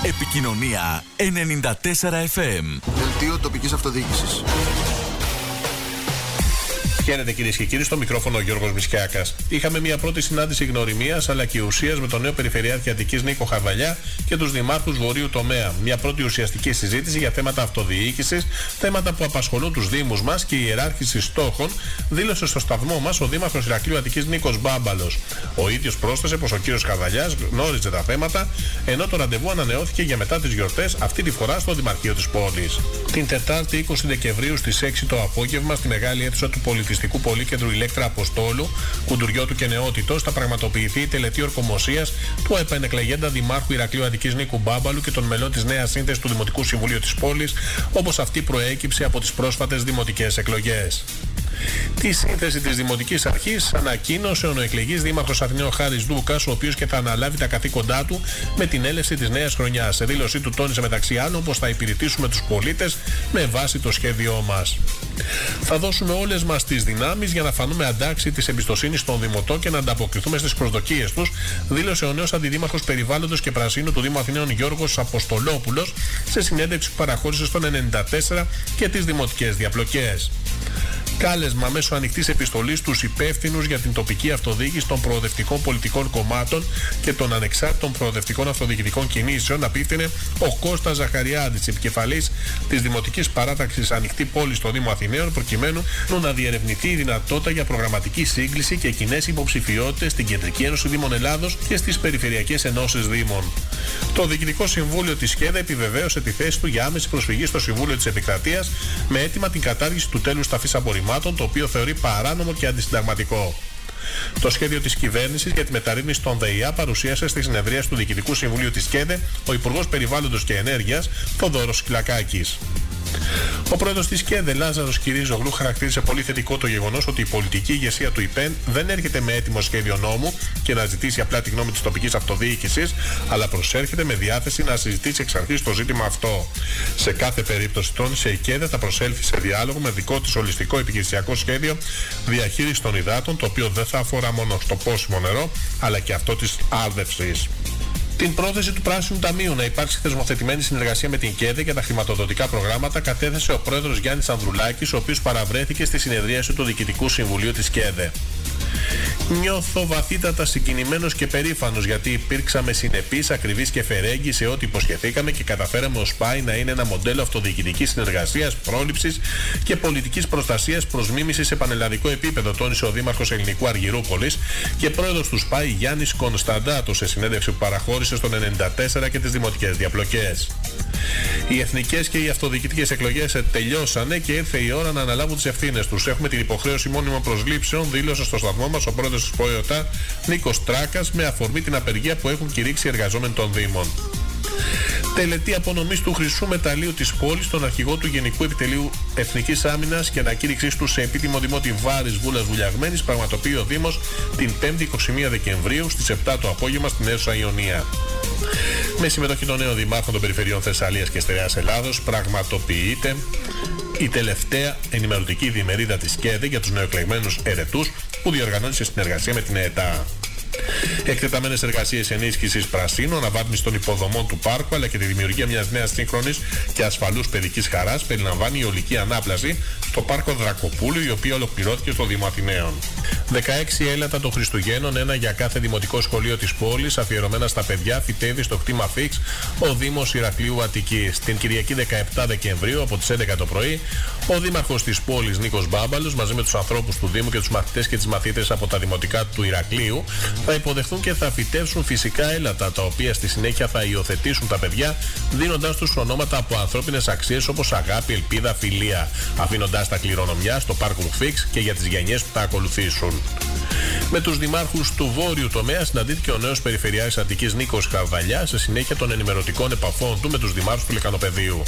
Επικοινωνία 94 FM. Δελτίο τοπικής αυτοδιοίκησης. Χαίρετε κυρίες και κύριοι, στο μικρόφωνο ο Γιώργος Μισκιάκας. Είχαμε μια πρώτη συνάντηση γνωριμίας αλλά και ουσίας με τον νέο Περιφερειάρχη Αττικής Νίκο Χαρδαλιά και τους Δημάρχους Βορείου Τομέα. Μια πρώτη ουσιαστική συζήτηση για θέματα αυτοδιοίκησης, θέματα που απασχολούν τους Δήμους μας και η ιεράρχηση στόχων, δήλωσε στο σταθμό μας ο Δήμαρχος Ιρακλείου Αττικής Νίκος Μπάμπαλος. Ο ίδιος πρόσθεσε πως ο κύριος Χαρδαλιάς γνώριζε τα θέματα, ενώ το ραντεβού ανανεώθηκε για μετά τις γιορτές, αυτή τη φορά στο Δημαρχείο της πόλης. Την Τετάρτη 20 Δεκεμβρίου στις 6 το απόγευμα στη μεγάλη αίθουσα του Πολυτεχνείου Πολιτιστικού Πολύκεντρου Ηλέκτρα Αποστόλου, Κουντουριώτου και Νεότητος, θα πραγματοποιηθεί η τελετή ορκομοσίας του επανεκλεγέντα Δημάρχου Ιρακλείου Αττικής Νίκου Μπάμπαλου και των μελών της νέας σύνθεσης του Δημοτικού Συμβουλίου της πόλης, όπως αυτή προέκυψε από τις πρόσφατες δημοτικές εκλογές. Τη σύνθεση της Δημοτικής Αρχής ανακοίνωσε ο νοεκλεγής Δήμαρχος Αθηναίων Χάρης Δούκας, ο οποίος και θα αναλάβει τα καθήκοντά του με την έλευση της νέας χρονιάς. Σε δήλωσή του τόνισε μεταξύ άλλων πως θα υπηρετήσουμε τους πολίτες με βάση το σχέδιό μας. Θα δώσουμε όλες μας τις δυνάμεις για να φανούμε αντάξιοι της εμπιστοσύνης των δημοτών και να ανταποκριθούμε στις προσδοκίες τους, δήλωσε ο νέος Αντιδήμαρχος Περιβάλλοντος και Πρασίνου του Δήμου Αθηναίων Γιώργος Αποστολόπουλος σε συνέντευξη που παραχώρησε στον 94 και τις δημοτικές διαπλοκές. Κάλεσμα μέσω ανοιχτής επιστολής στους υπεύθυνους για την τοπική αυτοδιοίκηση των προοδευτικών πολιτικών κομμάτων και των ανεξάρτητων προοδευτικών αυτοδιοικητικών κινήσεων απίφθινε ο Κώστας Ζαχαριάδης, επικεφαλής της Δημοτικής Παράταξης Ανοιχτή Πόλη στο Δήμο Αθηναίων, προκειμένου να διερευνηθεί η δυνατότητα για προγραμματική σύγκληση και κοινές υποψηφιότητες στην Κεντρική Ένωση Δήμων Ελλάδος και στις Περιφερειακές Ενώσεις Δήμων. Το Διοικητικό Συμβούλιο της ΚΕΔΕ επιβεβαίωσε τη θέση του για άμεση προσφυγή στο Συμβούλιο της Επικρατείας με αίτημα την κατάργηση του τέλους ταφής απορριμμάτων, το οποίο θεωρεί παράνομο και αντισυνταγματικό. Το σχέδιο της κυβέρνησης για τη μεταρρύθμιση των ΔΕΙΑ παρουσίασε στη συνεδρία του Διοικητικού Συμβουλίου της ΚΕΔΕ ο Υπουργός Περιβάλλοντος και Ενέργειας, Θοδόρος Κυλακάκης. Ο πρόεδρος της ΚΕΔΕ, Λάζαρος Κυρίζογλου, χαρακτήρισε πολύ θετικό το γεγονός ότι η πολιτική ηγεσία του ΙΠΕΝ δεν έρχεται με έτοιμο σχέδιο νόμου και να ζητήσει απλά τη γνώμη της τοπικής αυτοδιοίκησης, αλλά προσέρχεται με διάθεση να συζητήσει εξ αρχής το ζήτημα αυτό. Σε κάθε περίπτωση, τόνισε, η ΚΕΔΕ θα προσέλθει σε διάλογο με δικό της ολιστικό επιχειρησιακό σχέδιο διαχείρισης των υδάτων, το οποίο δεν θα αφορά μόνο στο πόσιμο νερό, αλλά και αυτό της άρδευσης. Την πρόθεση του Πράσινου Ταμείου να υπάρξει θεσμοθετημένη συνεργασία με την ΚΕΔΕ για τα χρηματοδοτικά προγράμματα κατέθεσε ο πρόεδρος Γιάννης Ανδρουλάκης, ο οποίος παραβρέθηκε στη συνεδρίαση του Διοικητικού Συμβουλίου της ΚΕΔΕ. Νιώθω βαθύτατα συγκινημένος και περήφανος γιατί υπήρξαμε συνεπείς, ακριβείς και φερέγγοι σε ό,τι υποσχεθήκαμε και καταφέραμε ο ΣΠΑΗ να είναι ένα μοντέλο αυτοδιοικητικής συνεργασίας, πρόληψης και πολιτικής προστασίας προς μίμηση σε πανελλαδικό επίπεδο, τόνισε ο Δήμαρχος Ελληνικού Αργυρούπολης και πρόεδρος του ΣΠΑΗ Γιάννης Κωνσταντάτος σε συνέντευξη που παραχώρησε στον 94 και τις δημοτικές διαπλοκές. Οι εθνικές και οι αυτοδιοικητικές εκλογές τελειώσανε και ήρθε η ώρα να αναλάβουν τις ευθύνες τους. Έχουμε την υποχρέωση μόνιμων προσλήψεων, δήλωσε στο σταθμό μας ο πρόεδρος της ΠΟΕΟΤΑ Νίκος Τράκας, με αφορμή την απεργία που έχουν κηρύξει οι εργαζόμενοι των Δήμων. Τελετή απονομής του χρυσού μεταλλίου της πόλης στον αρχηγό του Γενικού Επιτελείου Εθνικής Άμυνας και ανακήρυξή του σε επίτιμο δημότη Βάρης Βούλας Βουλιαγμένης πραγματοποιεί ο Δήμος την 5η 21 Δεκεμβρίου στις 7 το απόγευμα στην αίθουσα Ιωνία. Με συμμετοχή των νέων δημάρχων των περιφερειών Θεσσαλίας και Στερεάς Ελλάδος πραγματοποιείται η τελευταία ενημερωτική διημερίδα της ΚΕΔΕ για τους νεοεκλεγμένους ερετούς που διοργανώνει σε συνεργασία με την ΕΤΑ. Εκτεταμένες εργασίες ενίσχυσης πρασίνου, αναβάθμιση των υποδομών του πάρκου αλλά και τη δημιουργία μιας νέας σύγχρονης και ασφαλούς παιδικής χαράς περιλαμβάνει η ολική ανάπλαση στο πάρκο Δρακοπούλου, η οποία ολοκληρώθηκε στο Δήμο Αθηναίων. 16 έλατα των Χριστουγέννων, ένα για κάθε δημοτικό σχολείο της πόλης, αφιερωμένα στα παιδιά, φυτεύει στο κτήμα Φίξ ο Δήμος Ιρακλείου Αττικής. Την Κυριακή 17 Δεκεμβρίου από τις 11 το πρωί, ο Δήμαρχος της πόλης Νίκος Μπάμπαλος μαζί με τους ανθρώπους του Δήμου και τους μαθητές και τις μαθήτες από τα δημοτικά του Ηρακλείου θα υποδεχθούν και θα φυτεύσουν φυσικά έλατα, τα οποία στη συνέχεια θα υιοθετήσουν τα παιδιά, δίνοντάς τους ονόματα από ανθρώπινες αξίες όπως αγάπη, ελπίδα, φιλία, αφήνοντάς τα κληρονομιά στο πάρκο Φίξ και για τις γενιές που θα ακολουθήσουν. Με τους δημάρχους του Βόρειου τομέα συναντήθηκε ο νέος Περιφερειάρχης Αττικής Νίκος Χαρδαλιάς σε συνέχεια των ενημερωτικών επαφών του με τους δημάρχους του Λεκανοπεδίου.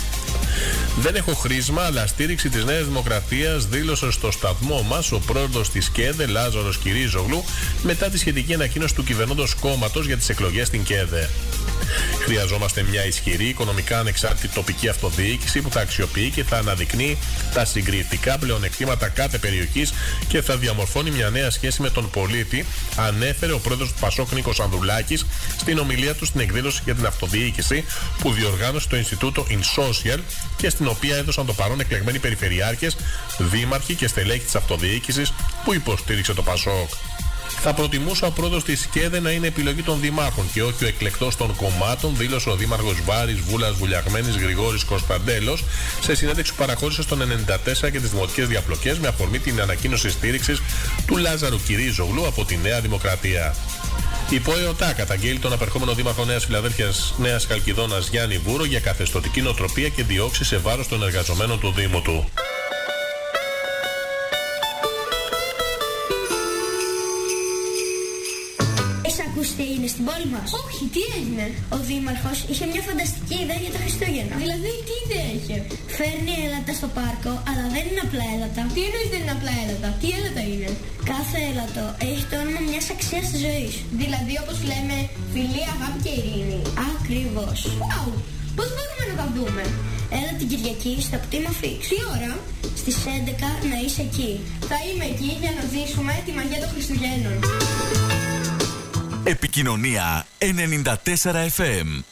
Δεν έχω χρήσμα, αλλά στήριξη της Νέας Δημοκρατίας, δήλωσε στο σταθμό μας ο πρόεδρος της ΚΕΔΕ Λάζαρος Κυρίζογλου μετά τη σχετική ανακοίνωση του κυβερνώντος κόμματος για τις εκλογές στην ΚΕΔΕ. Χρειαζόμαστε μια ισχυρή, οικονομικά ανεξάρτητη τοπική αυτοδιοίκηση που θα αξιοποιεί και θα αναδεικνύει τα συγκριτικά πλεονεκτήματα κάθε περιοχής και θα διαμορφώνει μια νέα σχέση με τον πολίτη, ανέφερε ο πρόεδρος του ΠΑΣΟΚ Νίκος Ανδρουλάκης στην ομιλία του στην εκδήλωση για την αυτοδιοίκηση που διοργάνωσε το Ινστιτούτο InSocial και στην οποία έδωσαν το παρόν εκλεγμένοι περιφερειάρχες, δήμαρχοι και στελέχοι της αυτοδιοίκησης που υποστήριξε το ΠΑΣΟΚ. Θα προτιμούσα ο πρόεδρος της ΚΕΔΕ να είναι επιλογή των δημάρχων και όχι ο εκλεκτός των κομμάτων, δήλωσε ο Δήμαρχος Βάρης Βούλας Βουλιαγμένης Γρηγόρης Κωνσταντέλος σε συνέντευξη που παραχώρησε στον 94 και τις δημοτικές διαπλοκές με αφορμή την ανακοίνωση στήριξης του Λάζαρου Κυρίζογλου από τη Νέα Δημοκρατία. Η ΠΟΕΟΤΑ καταγγέλει τον απερχόμενο δήμαρχο Νέας Φιλαδέλφειας Νέας Καλκιδόνας Γιάννη Βούρο για καθεστωτική νοοτροπία και διώξεις σε βάρος των εργαζομένων του Δήμου του. Ακούσετε, είναι στην πόλη μας. Όχι, τι έγινε? Ο δήμαρχος είχε μια φανταστική ιδέα για τα Χριστούγεννα. Δηλαδή, τι ιδέα είχε? Φέρνει έλατα στο πάρκο, αλλά δεν είναι απλά έλατα. Τι εννοείς δεν είναι απλά έλατα? Τι έλατα είναι? Κάθε έλατο έχει το όνομα μιας αξίας της ζωής. Δηλαδή, όπως λέμε, φιλή, αγάπη και ειρήνη. Ακριβώς. Wow. Πώς μπορούμε να τα δούμε? Έλα την Κυριακή στα κτήμα Fix. Τι ώρα? Στις 11 να είσαι εκεί. Θα είμαι εκεί για να ζήσουμε τη μαγεία των Χριστουγέννων. Επικοινωνία 94 FM.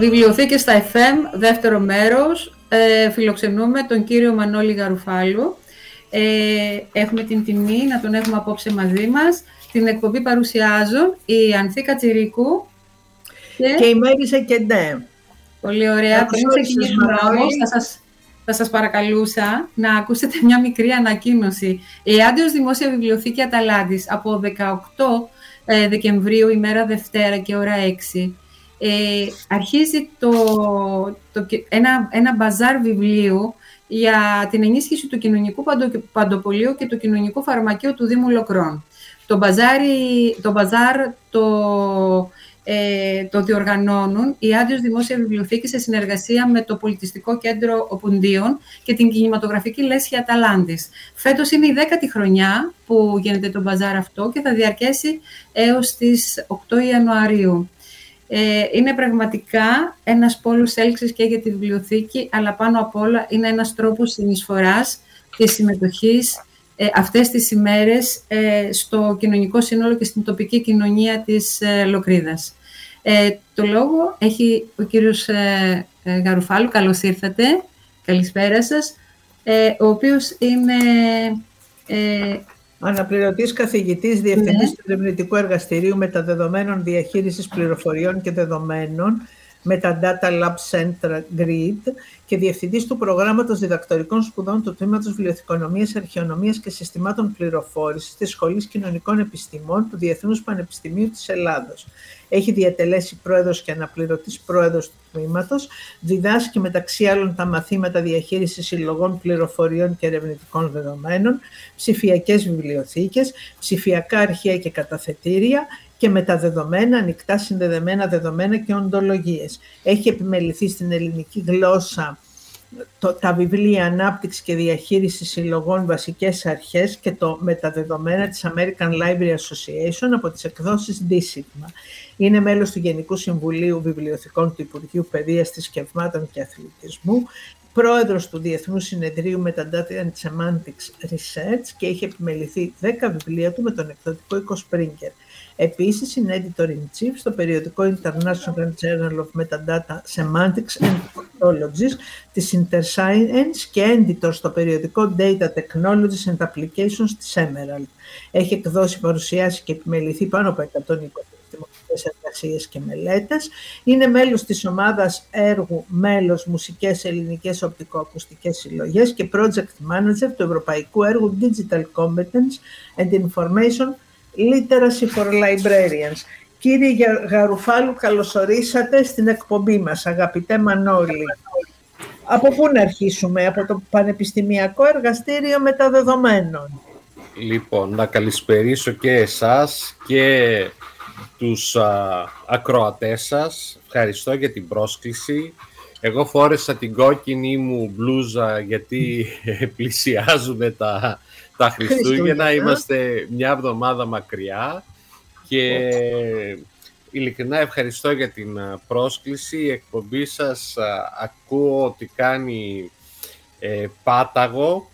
Βιβλιοθήκες στα FM, δεύτερο μέρος, φιλοξενούμε τον κύριο Μανώλη Γαρουφάλου. Έχουμε την τιμή να τον έχουμε απόψε μαζί μας. Την εκπομπή παρουσιάζουν η Ανθή Κατσιρίκου και η Μέλισσα ΚΕΔΕ. Πολύ ωραία. Θα σας παρακαλούσα να ακούσετε μια μικρή ανακοίνωση. Η Άντεος Δημόσια Βιβλιοθήκη Αταλάντης από 18 Δεκεμβρίου, ημέρα Δευτέρα και ώρα 6. Αρχίζει ένα μπαζάρ βιβλίου για την ενίσχυση του κοινωνικού παντοπολίου και του κοινωνικού φαρμακείου του Δήμου Λοκρών. Το διοργανώνουν η Άντειος Δημόσια Βιβλιοθήκη σε συνεργασία με το Πολιτιστικό Κέντρο Οπουντίων και την Κινηματογραφική Λέσχη Αταλάντης. Φέτος είναι η 10η χρονιά που γίνεται το μπαζάρ αυτό και θα διαρκέσει έως τις 8 Ιανουαρίου. Είναι πραγματικά ένας πόλος έλξης και για τη βιβλιοθήκη, αλλά πάνω απ' όλα είναι ένας τρόπος συνεισφοράς και συμμετοχής αυτές τις ημέρες στο κοινωνικό σύνολο και στην τοπική κοινωνία της Λοκρίδας. Το λόγο έχει ο κύριος Γαρουφάλου, καλώς ήρθατε, καλησπέρα σας, ο οποίος είναι... Αναπληρωτής καθηγητής διευθυντής του Ερευνητικού Εργαστηρίου Μεταδεδομένων Διαχείρισης Πληροφοριών και Δεδομένων με τα Data Lab Central Grid και διευθυντής του προγράμματος διδακτορικών σπουδών του Τμήματος Βιβλιοθηκονομίας, Αρχαιονομίας και Συστημάτων Πληροφόρησης της Σχολής Κοινωνικών Επιστημών του Διεθνούς Πανεπιστημίου της Ελλάδος. Έχει διατελέσει πρόεδρος και αναπληρωτής πρόεδρος του τμήματος, διδάσκει μεταξύ άλλων τα μαθήματα διαχείρισης συλλογών πληροφοριών και ερευνητικών δεδομένων, ψηφιακές βιβλιοθήκες, ψηφιακά αρχεία και καταθετήρια και μεταδεδομένα, ανοιχτά συνδεδεμένα δεδομένα και οντολογίες. Έχει επιμεληθεί στην ελληνική γλώσσα τα βιβλία «Ανάπτυξη και διαχείριση συλλογών βασικές αρχές» και το «Μεταδεδομένα» της American Library Association από τις εκδόσεις Δίσιγμα. Είναι μέλος του Γενικού Συμβουλίου Βιβλιοθηκών του Υπουργείου Παιδείας, Θρησκευμάτων και Αθλητισμού, πρόεδρος του Διεθνού Συνεδρίου με τα Data and Semantics Research και έχει επιμεληθεί 10 βιβλία του με τον εκδοτικό οίκο Springer. Επίσης, είναι editor-in-chief στο περιοδικό International Journal of Metadata Semantics and Ontologies της InterScience και editor στο περιοδικό Data Technologies and Applications της Emerald. Έχει εκδώσει, παρουσιάσει και επιμεληθεί πάνω από 120 εργασίες και μελέτες. Είναι μέλος της ομάδας έργου μέλος Μουσικές Ελληνικές Οπτικοακουστικές Συλλογές και Project Manager του Ευρωπαϊκού Έργου Digital Competence and Information Literacy for Librarians. Κύριε Γαρουφάλου, καλωσορίσατε στην εκπομπή μας, αγαπητέ Μανώλη. Από πού να αρχίσουμε? Από το Πανεπιστημιακό Εργαστήριο Μεταδεδομένων. Λοιπόν, να καλησπερίσω και εσάς και τους ακροατές σας. Ευχαριστώ για την πρόσκληση. Εγώ φόρεσα την κόκκινη μου μπλούζα γιατί πλησιάζουν τα Χριστούγεννα. Είμαστε μια εβδομάδα μακριά και ειλικρινά ευχαριστώ για την πρόσκληση. Η εκπομπή σας ακούω ότι κάνει πάταγο.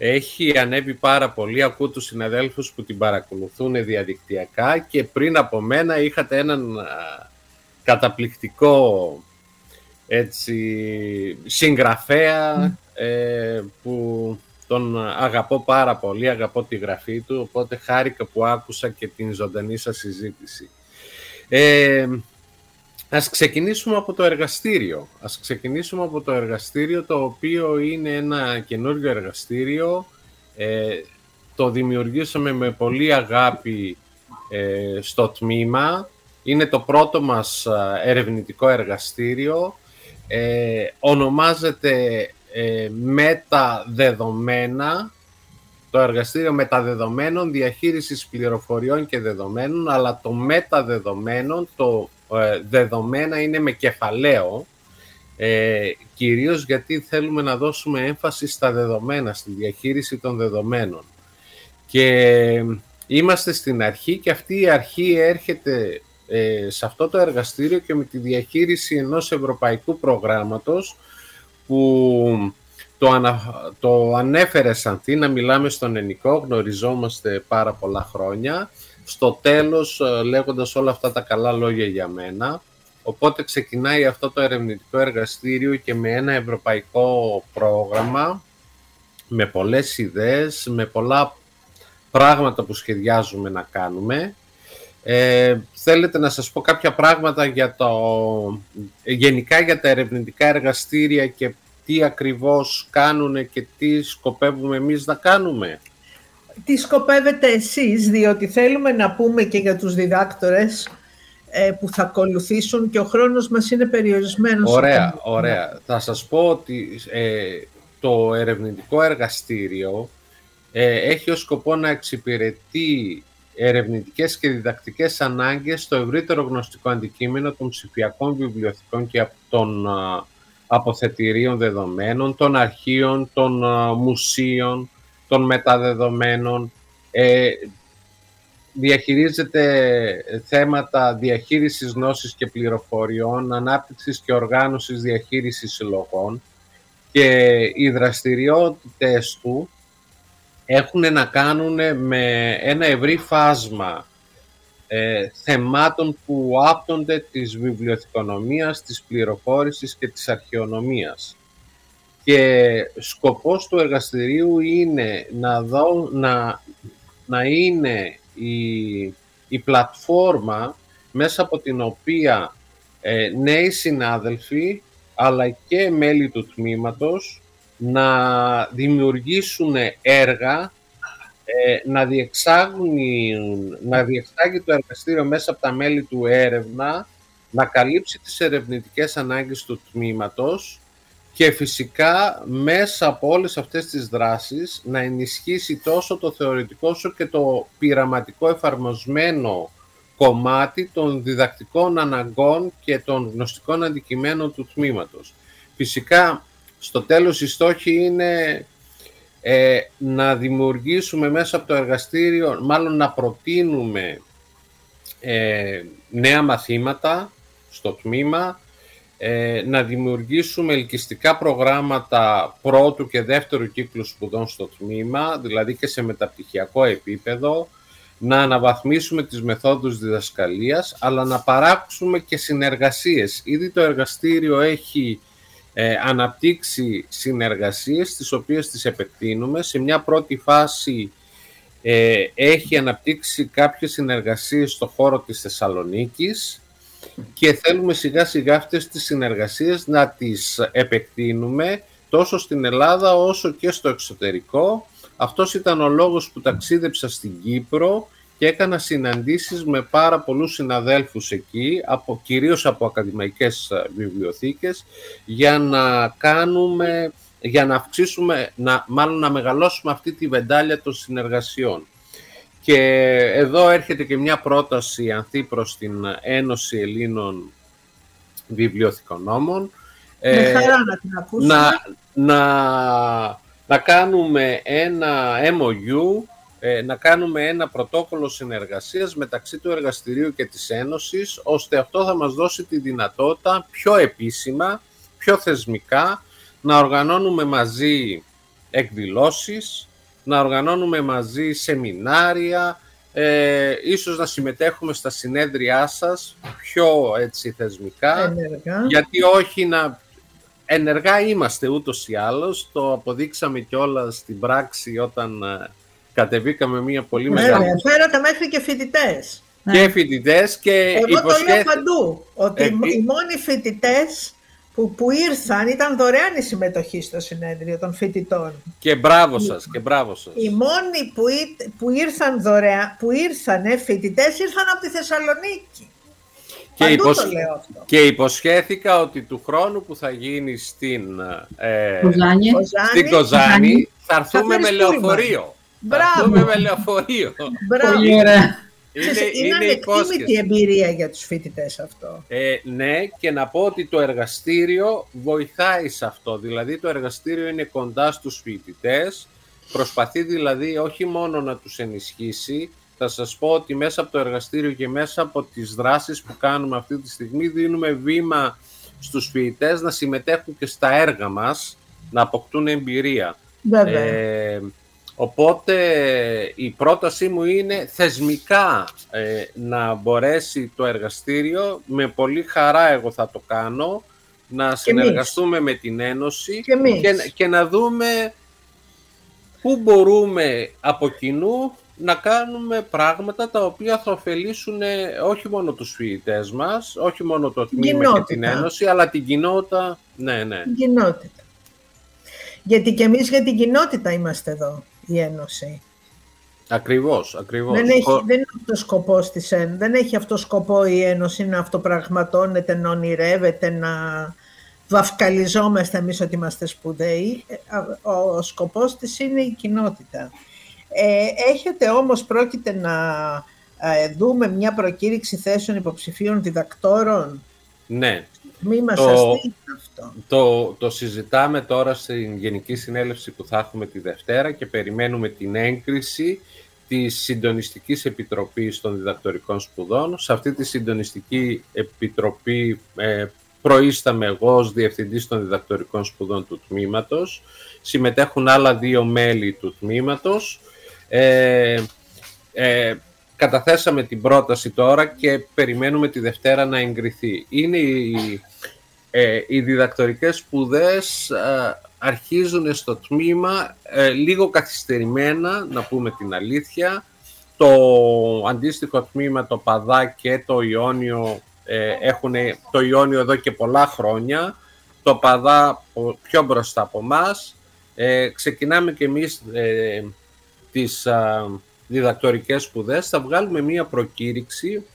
Έχει ανέβει πάρα πολύ, ακούω τους συναδέλφους που την παρακολουθούν διαδικτυακά και πριν από μένα είχατε έναν καταπληκτικό συγγραφέα που τον αγαπώ πάρα πολύ, αγαπώ τη γραφή του, οπότε χάρηκα που άκουσα και την ζωντανή σας συζήτηση. Ας ξεκινήσουμε από το εργαστήριο. Ας ξεκινήσουμε από το εργαστήριο, το οποίο είναι ένα καινούριο εργαστήριο. Το δημιουργήσαμε με πολύ αγάπη στο τμήμα. Είναι το πρώτο μας ερευνητικό εργαστήριο. Ονομάζεται Μεταδεδομένα, το εργαστήριο μεταδεδομένων, διαχείρισης πληροφοριών και δεδομένων, αλλά το μεταδεδομένων, το δεδομένα είναι με κεφαλαίο, κυρίως γιατί θέλουμε να δώσουμε έμφαση στα δεδομένα, στη διαχείριση των δεδομένων. Και είμαστε στην αρχή και αυτή η αρχή έρχεται σε αυτό το εργαστήριο και με τη διαχείριση ενός ευρωπαϊκού προγράμματος που το ανέφερε Ανθή, να μιλάμε στον ελληνικό, γνωριζόμαστε πάρα πολλά χρόνια, στο τέλος λέγοντας όλα αυτά τα καλά λόγια για μένα. Οπότε ξεκινάει αυτό το ερευνητικό εργαστήριο και με ένα ευρωπαϊκό πρόγραμμα, με πολλές ιδέες, με πολλά πράγματα που σχεδιάζουμε να κάνουμε. Θέλετε να σας πω κάποια πράγματα για γενικά για τα ερευνητικά εργαστήρια και τι ακριβώς κάνουν και τι σκοπεύουμε εμείς να κάνουμε? Τι σκοπεύετε εσείς, διότι θέλουμε να πούμε και για τους διδάκτορες που θα ακολουθήσουν και ο χρόνος μας είναι περιορισμένος. Ωραία. Θα σας πω ότι το ερευνητικό εργαστήριο έχει ως σκοπό να εξυπηρετεί ερευνητικές και διδακτικές ανάγκες στο ευρύτερο γνωστικό αντικείμενο των ψηφιακών βιβλιοθηκών και των αποθετηρίων δεδομένων, των αρχείων, των μουσείων, των μεταδεδομένων. Διαχειρίζεται θέματα διαχείρισης γνώσης και πληροφοριών, ανάπτυξης και οργάνωσης διαχείρισης συλλογών και οι δραστηριότητες του έχουν να κάνουν με ένα ευρύ φάσμα θεμάτων που άπτονται της βιβλιοθηκονομίας, της πληροφόρησης και της αρχαιονομίας. Και σκοπός του εργαστηρίου είναι να είναι η πλατφόρμα μέσα από την οποία νέοι συνάδελφοι αλλά και μέλη του τμήματος να δημιουργήσουν έργα, να διεξάγει το εργαστήριο μέσα από τα μέλη του έρευνα, να καλύψει τις ερευνητικές ανάγκες του τμήματος και φυσικά μέσα από όλες αυτές τις δράσεις να ενισχύσει τόσο το θεωρητικό όσο και το πειραματικό εφαρμοσμένο κομμάτι των διδακτικών αναγκών και των γνωστικών αντικειμένων του τμήματος. Φυσικά, στο τέλος, οι στόχοι είναι να δημιουργήσουμε μέσα από το εργαστήριο, μάλλον να προτείνουμε νέα μαθήματα στο τμήμα, να δημιουργήσουμε ελκυστικά προγράμματα πρώτου και δεύτερου κύκλου σπουδών στο τμήμα, δηλαδή και σε μεταπτυχιακό επίπεδο, να αναβαθμίσουμε τις μεθόδους διδασκαλίας, αλλά να παράξουμε και συνεργασίες. Ήδη το εργαστήριο έχει αναπτύξει συνεργασίες, τις οποίες τις επεκτείνουμε. Σε μια πρώτη φάση έχει αναπτύξει κάποιες συνεργασίες στο χώρο της Θεσσαλονίκης και θέλουμε σιγά σιγά αυτές τις συνεργασίες να τις επεκτείνουμε τόσο στην Ελλάδα όσο και στο εξωτερικό. Αυτός ήταν ο λόγος που ταξίδεψα στην Κύπρο και έκανα συναντήσεις με πάρα πολλούς συναδέλφους εκεί, κυρίως από ακαδημαϊκές βιβλιοθήκες, για να κάνουμε, για να αυξήσουμε, να μεγαλώσουμε αυτή τη βεντάλια των συνεργασιών. Και εδώ έρχεται και μια πρόταση, Ανθή, προς την Ένωση Ελλήνων Βιβλιοθηκονόμων. Με χαρά να την ακούσουμε. Να κάνουμε ένα MOU, να κάνουμε ένα πρωτόκολλο συνεργασίας μεταξύ του εργαστηρίου και της Ένωσης, ώστε αυτό θα μας δώσει τη δυνατότητα πιο επίσημα, πιο θεσμικά, να οργανώνουμε μαζί εκδηλώσεις, να οργανώνουμε μαζί σεμινάρια, ίσως να συμμετέχουμε στα συνέδριά σας πιο έτσι θεσμικά, γιατί όχι να... Ενεργά είμαστε ούτως ή άλλως, το αποδείξαμε κιόλας στην πράξη όταν κατεβήκαμε μια πολύ μεγάλη... Φέρατε μέχρι και φοιτητές. Και φοιτητές και... Εγώ το λέω παντού, ότι οι μόνοι φοιτητές που ήρθαν ήταν δωρεάν η συμμετοχή στο συνέδριο των φοιτητών. Και μπράβο σας, και μπράβο σας. Οι μόνοι που ήρθαν δωρεάν, που ήρθανε φοιτητές, ήρθαν από τη Θεσσαλονίκη. Και υποσχέθηκα ότι του χρόνου που θα γίνει στην Κοζάνη θα έρθουμε με λεωφορείο. Μπράβο. Είναι ανεκτήμητη εμπειρία για τους φοιτητές αυτό. Ναι, και να πω ότι το εργαστήριο βοηθάει σε αυτό. Δηλαδή το εργαστήριο είναι κοντά στους φοιτητές. Προσπαθεί δηλαδή όχι μόνο να τους ενισχύσει. Θα σας πω ότι μέσα από το εργαστήριο και μέσα από τις δράσεις που κάνουμε αυτή τη στιγμή δίνουμε βήμα στους φοιτητές να συμμετέχουν και στα έργα μας, να αποκτούν εμπειρία. Οπότε η πρότασή μου είναι θεσμικά να μπορέσει το εργαστήριο, με πολύ χαρά εγώ θα το κάνω, να συνεργαστούμε εμείς με την Ένωση και να δούμε πού μπορούμε από κοινού να κάνουμε πράγματα τα οποία θα ωφελήσουν όχι μόνο τους φοιτητές μας, όχι μόνο το τμήμα κοινότητα και την Ένωση, αλλά την κοινότητα. Ναι. Την κοινότητα. Γιατί και εμείς για την κοινότητα είμαστε εδώ, η Ένωση. Ακριβώς. Δεν είναι αυτός σκοπός της Ένωσης. Δεν έχει αυτό σκοπό η Ένωση να αυτοπραγματώνεται, να ονειρεύεται, να βαφκαλιζόμαστε εμείς ότι είμαστε σπουδαίοι. Ο σκοπός της είναι η κοινότητα. Έχετε όμως, πρόκειται να δούμε μια προκήρυξη θέσεων υποψηφίων διδακτόρων. Ναι. Μη μας αστεί αυτό. Το συζητάμε τώρα στην Γενική Συνέλευση που θα έχουμε τη Δευτέρα και περιμένουμε την έγκριση της Συντονιστικής Επιτροπής των Διδακτορικών Σπουδών. Σε αυτή τη Συντονιστική Επιτροπή προείσταμαι εγώ ως Διευθυντής των Διδακτορικών Σπουδών του τμήματος. Συμμετέχουν άλλα 2 μέλη του τμήματος. Καταθέσαμε την πρόταση τώρα και περιμένουμε τη Δευτέρα να εγκριθεί. Είναι οι διδακτορικές σπουδές αρχίζουν στο τμήμα λίγο καθυστερημένα, να πούμε την αλήθεια. Το αντίστοιχο τμήμα, το ΠΑΔΑ και το Ιόνιο έχουν το Ιόνιο εδώ και πολλά χρόνια, το ΠΑΔΑ πιο μπροστά από εμάς. Ξεκινάμε και εμείς τις διδακτορικές σπουδές. Θα βγάλουμε μία προκήρυξη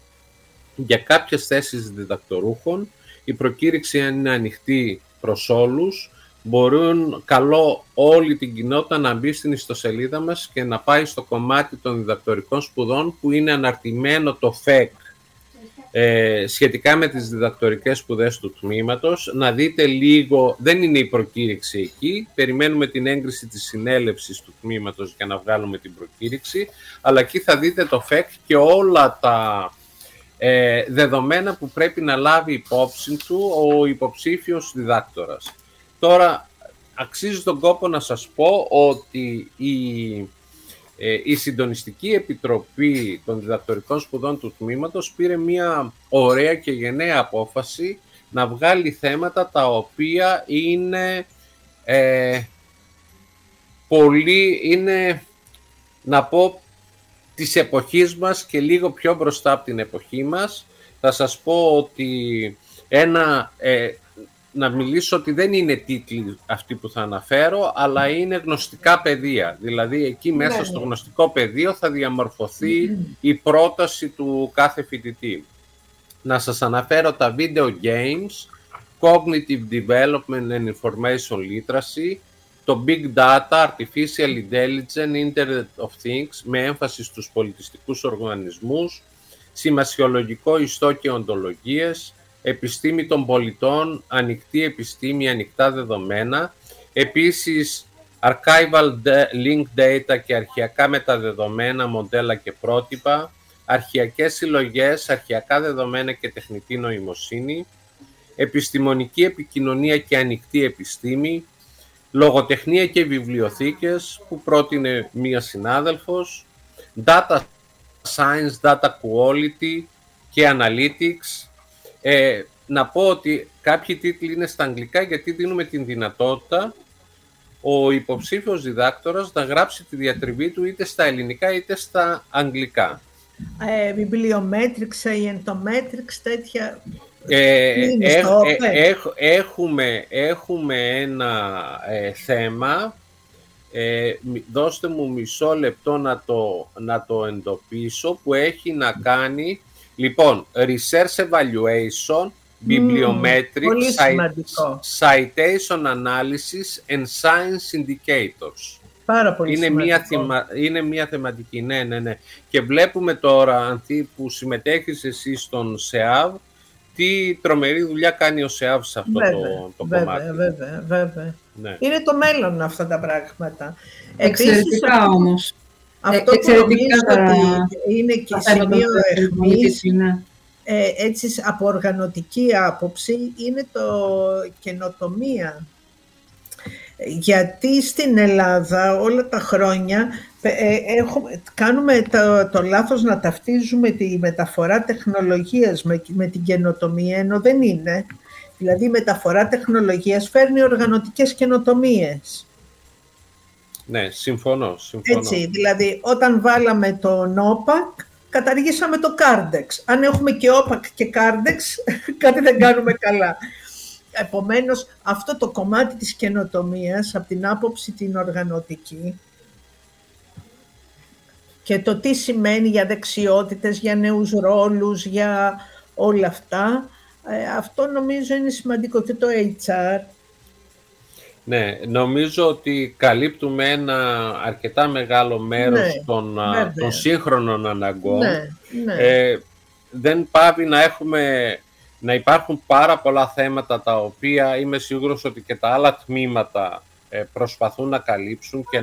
για κάποιες θέσεις διδακτορούχων. Η προκήρυξη είναι ανοιχτή προς όλους. Μπορούν, καλό όλη την κοινότητα να μπει στην ιστοσελίδα μας και να πάει στο κομμάτι των διδακτορικών σπουδών που είναι αναρτημένο το ΦΕΚ σχετικά με τις διδακτορικές σπουδές του τμήματος. Να δείτε λίγο, δεν είναι η προκήρυξη εκεί, περιμένουμε την έγκριση της συνέλευσης του τμήματος για να βγάλουμε την προκήρυξη, αλλά εκεί θα δείτε το ΦΕΚ και όλα τα δεδομένα που πρέπει να λάβει υπόψη του ο υποψήφιος διδάκτορας. Τώρα, αξίζει τον κόπο να σας πω ότι η Συντονιστική Επιτροπή των Διδακτορικών Σπουδών του Τμήματος πήρε μια ωραία και γενναία απόφαση να βγάλει θέματα τα οποία είναι, είναι να πω, της εποχής μας και λίγο πιο μπροστά από την εποχή μας. Θα σας πω ότι να μιλήσω ότι δεν είναι τίτλοι αυτοί που θα αναφέρω, αλλά είναι γνωστικά πεδία. Δηλαδή, εκεί μέσα στο γνωστικό πεδίο θα διαμορφωθεί η πρόταση του κάθε φοιτητή. Να σας αναφέρω τα video games, cognitive development and information literacy, το big data, artificial intelligence, internet of things, με έμφαση στους πολιτιστικούς οργανισμούς, σημασιολογικό ιστό και οντολογίες, επιστήμη των πολιτών, ανοιχτή επιστήμη, ανοιχτά δεδομένα. Επίσης, archival link data και αρχαιακά μεταδεδομένα, μοντέλα και πρότυπα, αρχαιακές συλλογές, αρχαιακά δεδομένα και τεχνητή νοημοσύνη, επιστημονική επικοινωνία και ανοιχτή επιστήμη, λογοτεχνία και βιβλιοθήκες, που πρότεινε μία συνάδελφος, data science, data quality και analytics. Να πω ότι κάποιοι τίτλοι είναι στα αγγλικά γιατί δίνουμε την δυνατότητα ο υποψήφιος διδάκτορας να γράψει τη διατριβή του είτε στα ελληνικά είτε στα αγγλικά. Βιβλιομέτρηξα ή εντομέτρηξ, τέτοια... Έχουμε ένα θέμα. Δώστε μου μισό λεπτό να το εντοπίσω, που έχει να κάνει... Λοιπόν, research evaluation, bibliometrics, citation analysis and science indicators. Πάρα πολύ είναι μια θεματική, ναι. Και βλέπουμε τώρα, Ανθή, που συμμετέχεις εσύ στον ΣΕΑΒ, τι τρομερή δουλειά κάνει ο ΣΕΑΒ σε αυτό κομμάτι. Βέβαια. Ναι. Είναι το μέλλον αυτά τα πράγματα. Εξαιρετικά όμως. Αυτό που νομίζω ότι είναι και σημείο εχμής, έτσι από οργανωτική άποψη, είναι το καινοτομία. Γιατί στην Ελλάδα όλα τα χρόνια κάνουμε το λάθος να ταυτίζουμε τη μεταφορά τεχνολογίας με την καινοτομία, ενώ δεν είναι. Δηλαδή η μεταφορά τεχνολογίας φέρνει οργανωτικές καινοτομίες. Ναι, συμφωνώ. Έτσι, δηλαδή, όταν βάλαμε τον OPAC, καταργήσαμε το CARDEX. Αν έχουμε και OPAC και CARDEX, κάτι δεν κάνουμε καλά. Επομένως, αυτό το κομμάτι της καινοτομίας, από την άποψη την οργανωτική, και το τι σημαίνει για δεξιότητες, για νέους ρόλους, για όλα αυτά, αυτό νομίζω είναι σημαντικό, και το HR. Ναι, νομίζω ότι καλύπτουμε ένα αρκετά μεγάλο μέρος των σύγχρονων αναγκών. Ναι. Δεν πάβει να υπάρχουν πάρα πολλά θέματα τα οποία είμαι σίγουρος ότι και τα άλλα τμήματα προσπαθούν να καλύψουν και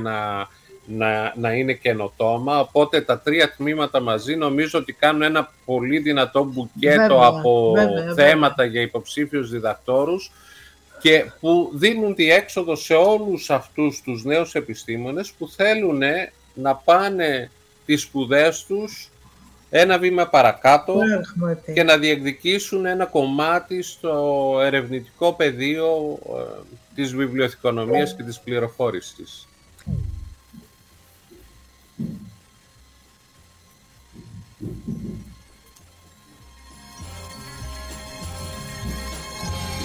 να είναι καινοτόμα. Οπότε τα τρία τμήματα μαζί νομίζω ότι κάνουν ένα πολύ δυνατό μπουκέτο θέματα για υποψήφιους διδακτόρους, και που δίνουν διέξοδο σε όλους αυτούς τους νέους επιστήμονες που θέλουν να πάνε τις σπουδές τους ένα βήμα παρακάτω και να διεκδικήσουν ένα κομμάτι στο ερευνητικό πεδίο της βιβλιοθηκονομίας και της πληροφόρησης.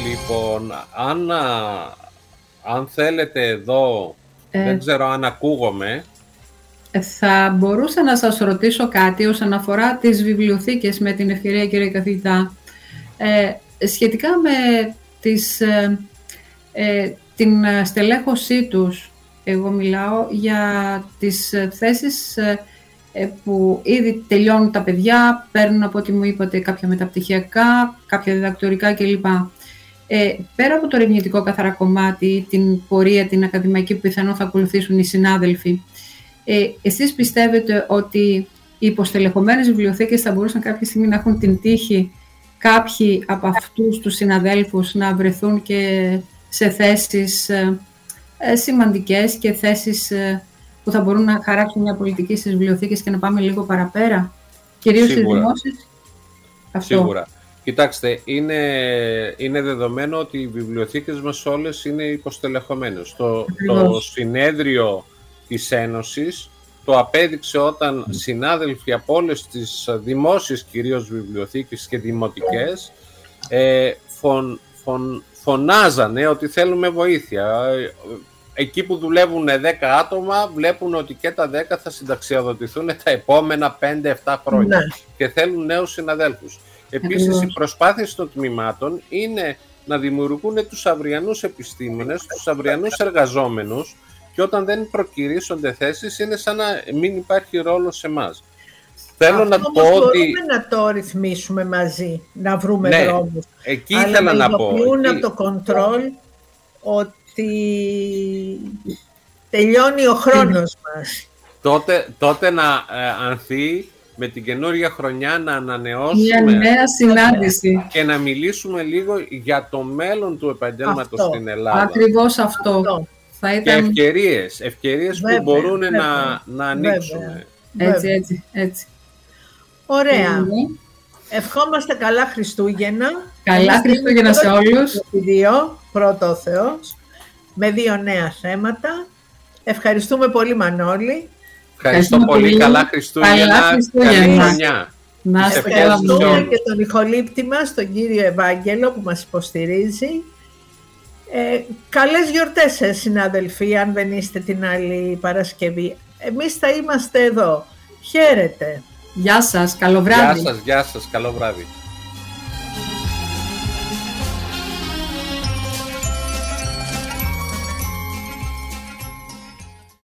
Λοιπόν, αν θέλετε εδώ, δεν ξέρω αν ακούγομαι. Θα μπορούσα να σας ρωτήσω κάτι όσον αφορά τις βιβλιοθήκες, με την ευκαιρία κύριε καθηγητά, σχετικά με την στελέχωσή τους. Εγώ μιλάω για τις θέσεις που ήδη τελειώνουν τα παιδιά, παίρνουν από ό,τι μου είπατε κάποια μεταπτυχιακά, κάποια διδακτορικά κλπ. Πέρα από το ερευνητικό καθαρά κομμάτι, την πορεία, την ακαδημαϊκή που πιθανόν θα ακολουθήσουν οι συνάδελφοι, εσείς πιστεύετε ότι οι υποστελεχωμένες βιβλιοθήκες θα μπορούσαν κάποια στιγμή να έχουν την τύχη κάποιοι από αυτούς τους συναδέλφους να βρεθούν και σε θέσεις σημαντικές και θέσεις που θα μπορούν να χαράξουν μια πολιτική στις βιβλιοθήκες και να πάμε λίγο παραπέρα, κυρίως στις δημόσιες? Σίγουρα. Κοιτάξτε, είναι δεδομένο ότι οι βιβλιοθήκες μας όλες είναι υποστελεχωμένες. Το συνέδριο της Ένωσης το απέδειξε όταν συνάδελφοι από όλες τις δημόσιες κυρίως βιβλιοθήκες και δημοτικές φωνάζανε ότι θέλουμε βοήθεια. Εκεί που δουλεύουν 10 άτομα, βλέπουν ότι και τα 10 θα συνταξιοδοτηθούν τα επόμενα 5-7 χρόνια και θέλουν νέους συναδέλφους. Επίσης, οι προσπάθειες των τμήματων είναι να δημιουργούν τους αυριανούς επιστήμονες, τους αυριανούς εργαζόμενους, και όταν δεν προκυρήσονται θέσεις, είναι σαν να μην υπάρχει ρόλο σε εμάς. Θέλω να πω ότι μπορούμε να το ρυθμίσουμε μαζί, να βρούμε δρόμους. Εκεί ήθελα να πω. Αλλά από το κοντρόλ ότι τελειώνει ο χρόνος μας. Τότε να Ανθή, με την καινούργια χρονιά να ανανεώσουμε νέα συνάντηση και να μιλήσουμε λίγο για το μέλλον του επαγγέλματος στην Ελλάδα. Ακριβώς αυτό. Θα ήταν... Και ευκαιρίες που μπορούν να ανοίξουν. Έτσι. Ωραία. Ευχόμαστε καλά Χριστούγεννα. Καλά Χριστούγεννα σε όλους. Πρώτο ο Θεός, με 2 νέα θέματα. Ευχαριστούμε πολύ Μανώλη. Ευχαριστώ πολύ. Καλά Χριστούγεννα. Καλή χρονιά. Να είστε καλά. Ευχαριστούμε και τον ηχολήπτη μας, τον κύριο Ευάγγελο, που μας υποστηρίζει. Καλές γιορτές συνάδελφοι, αν δεν είστε την άλλη Παρασκευή. Εμείς θα είμαστε εδώ. Χαίρετε. Γεια σας, καλό βράδυ. Γεια σας, καλό βράδυ.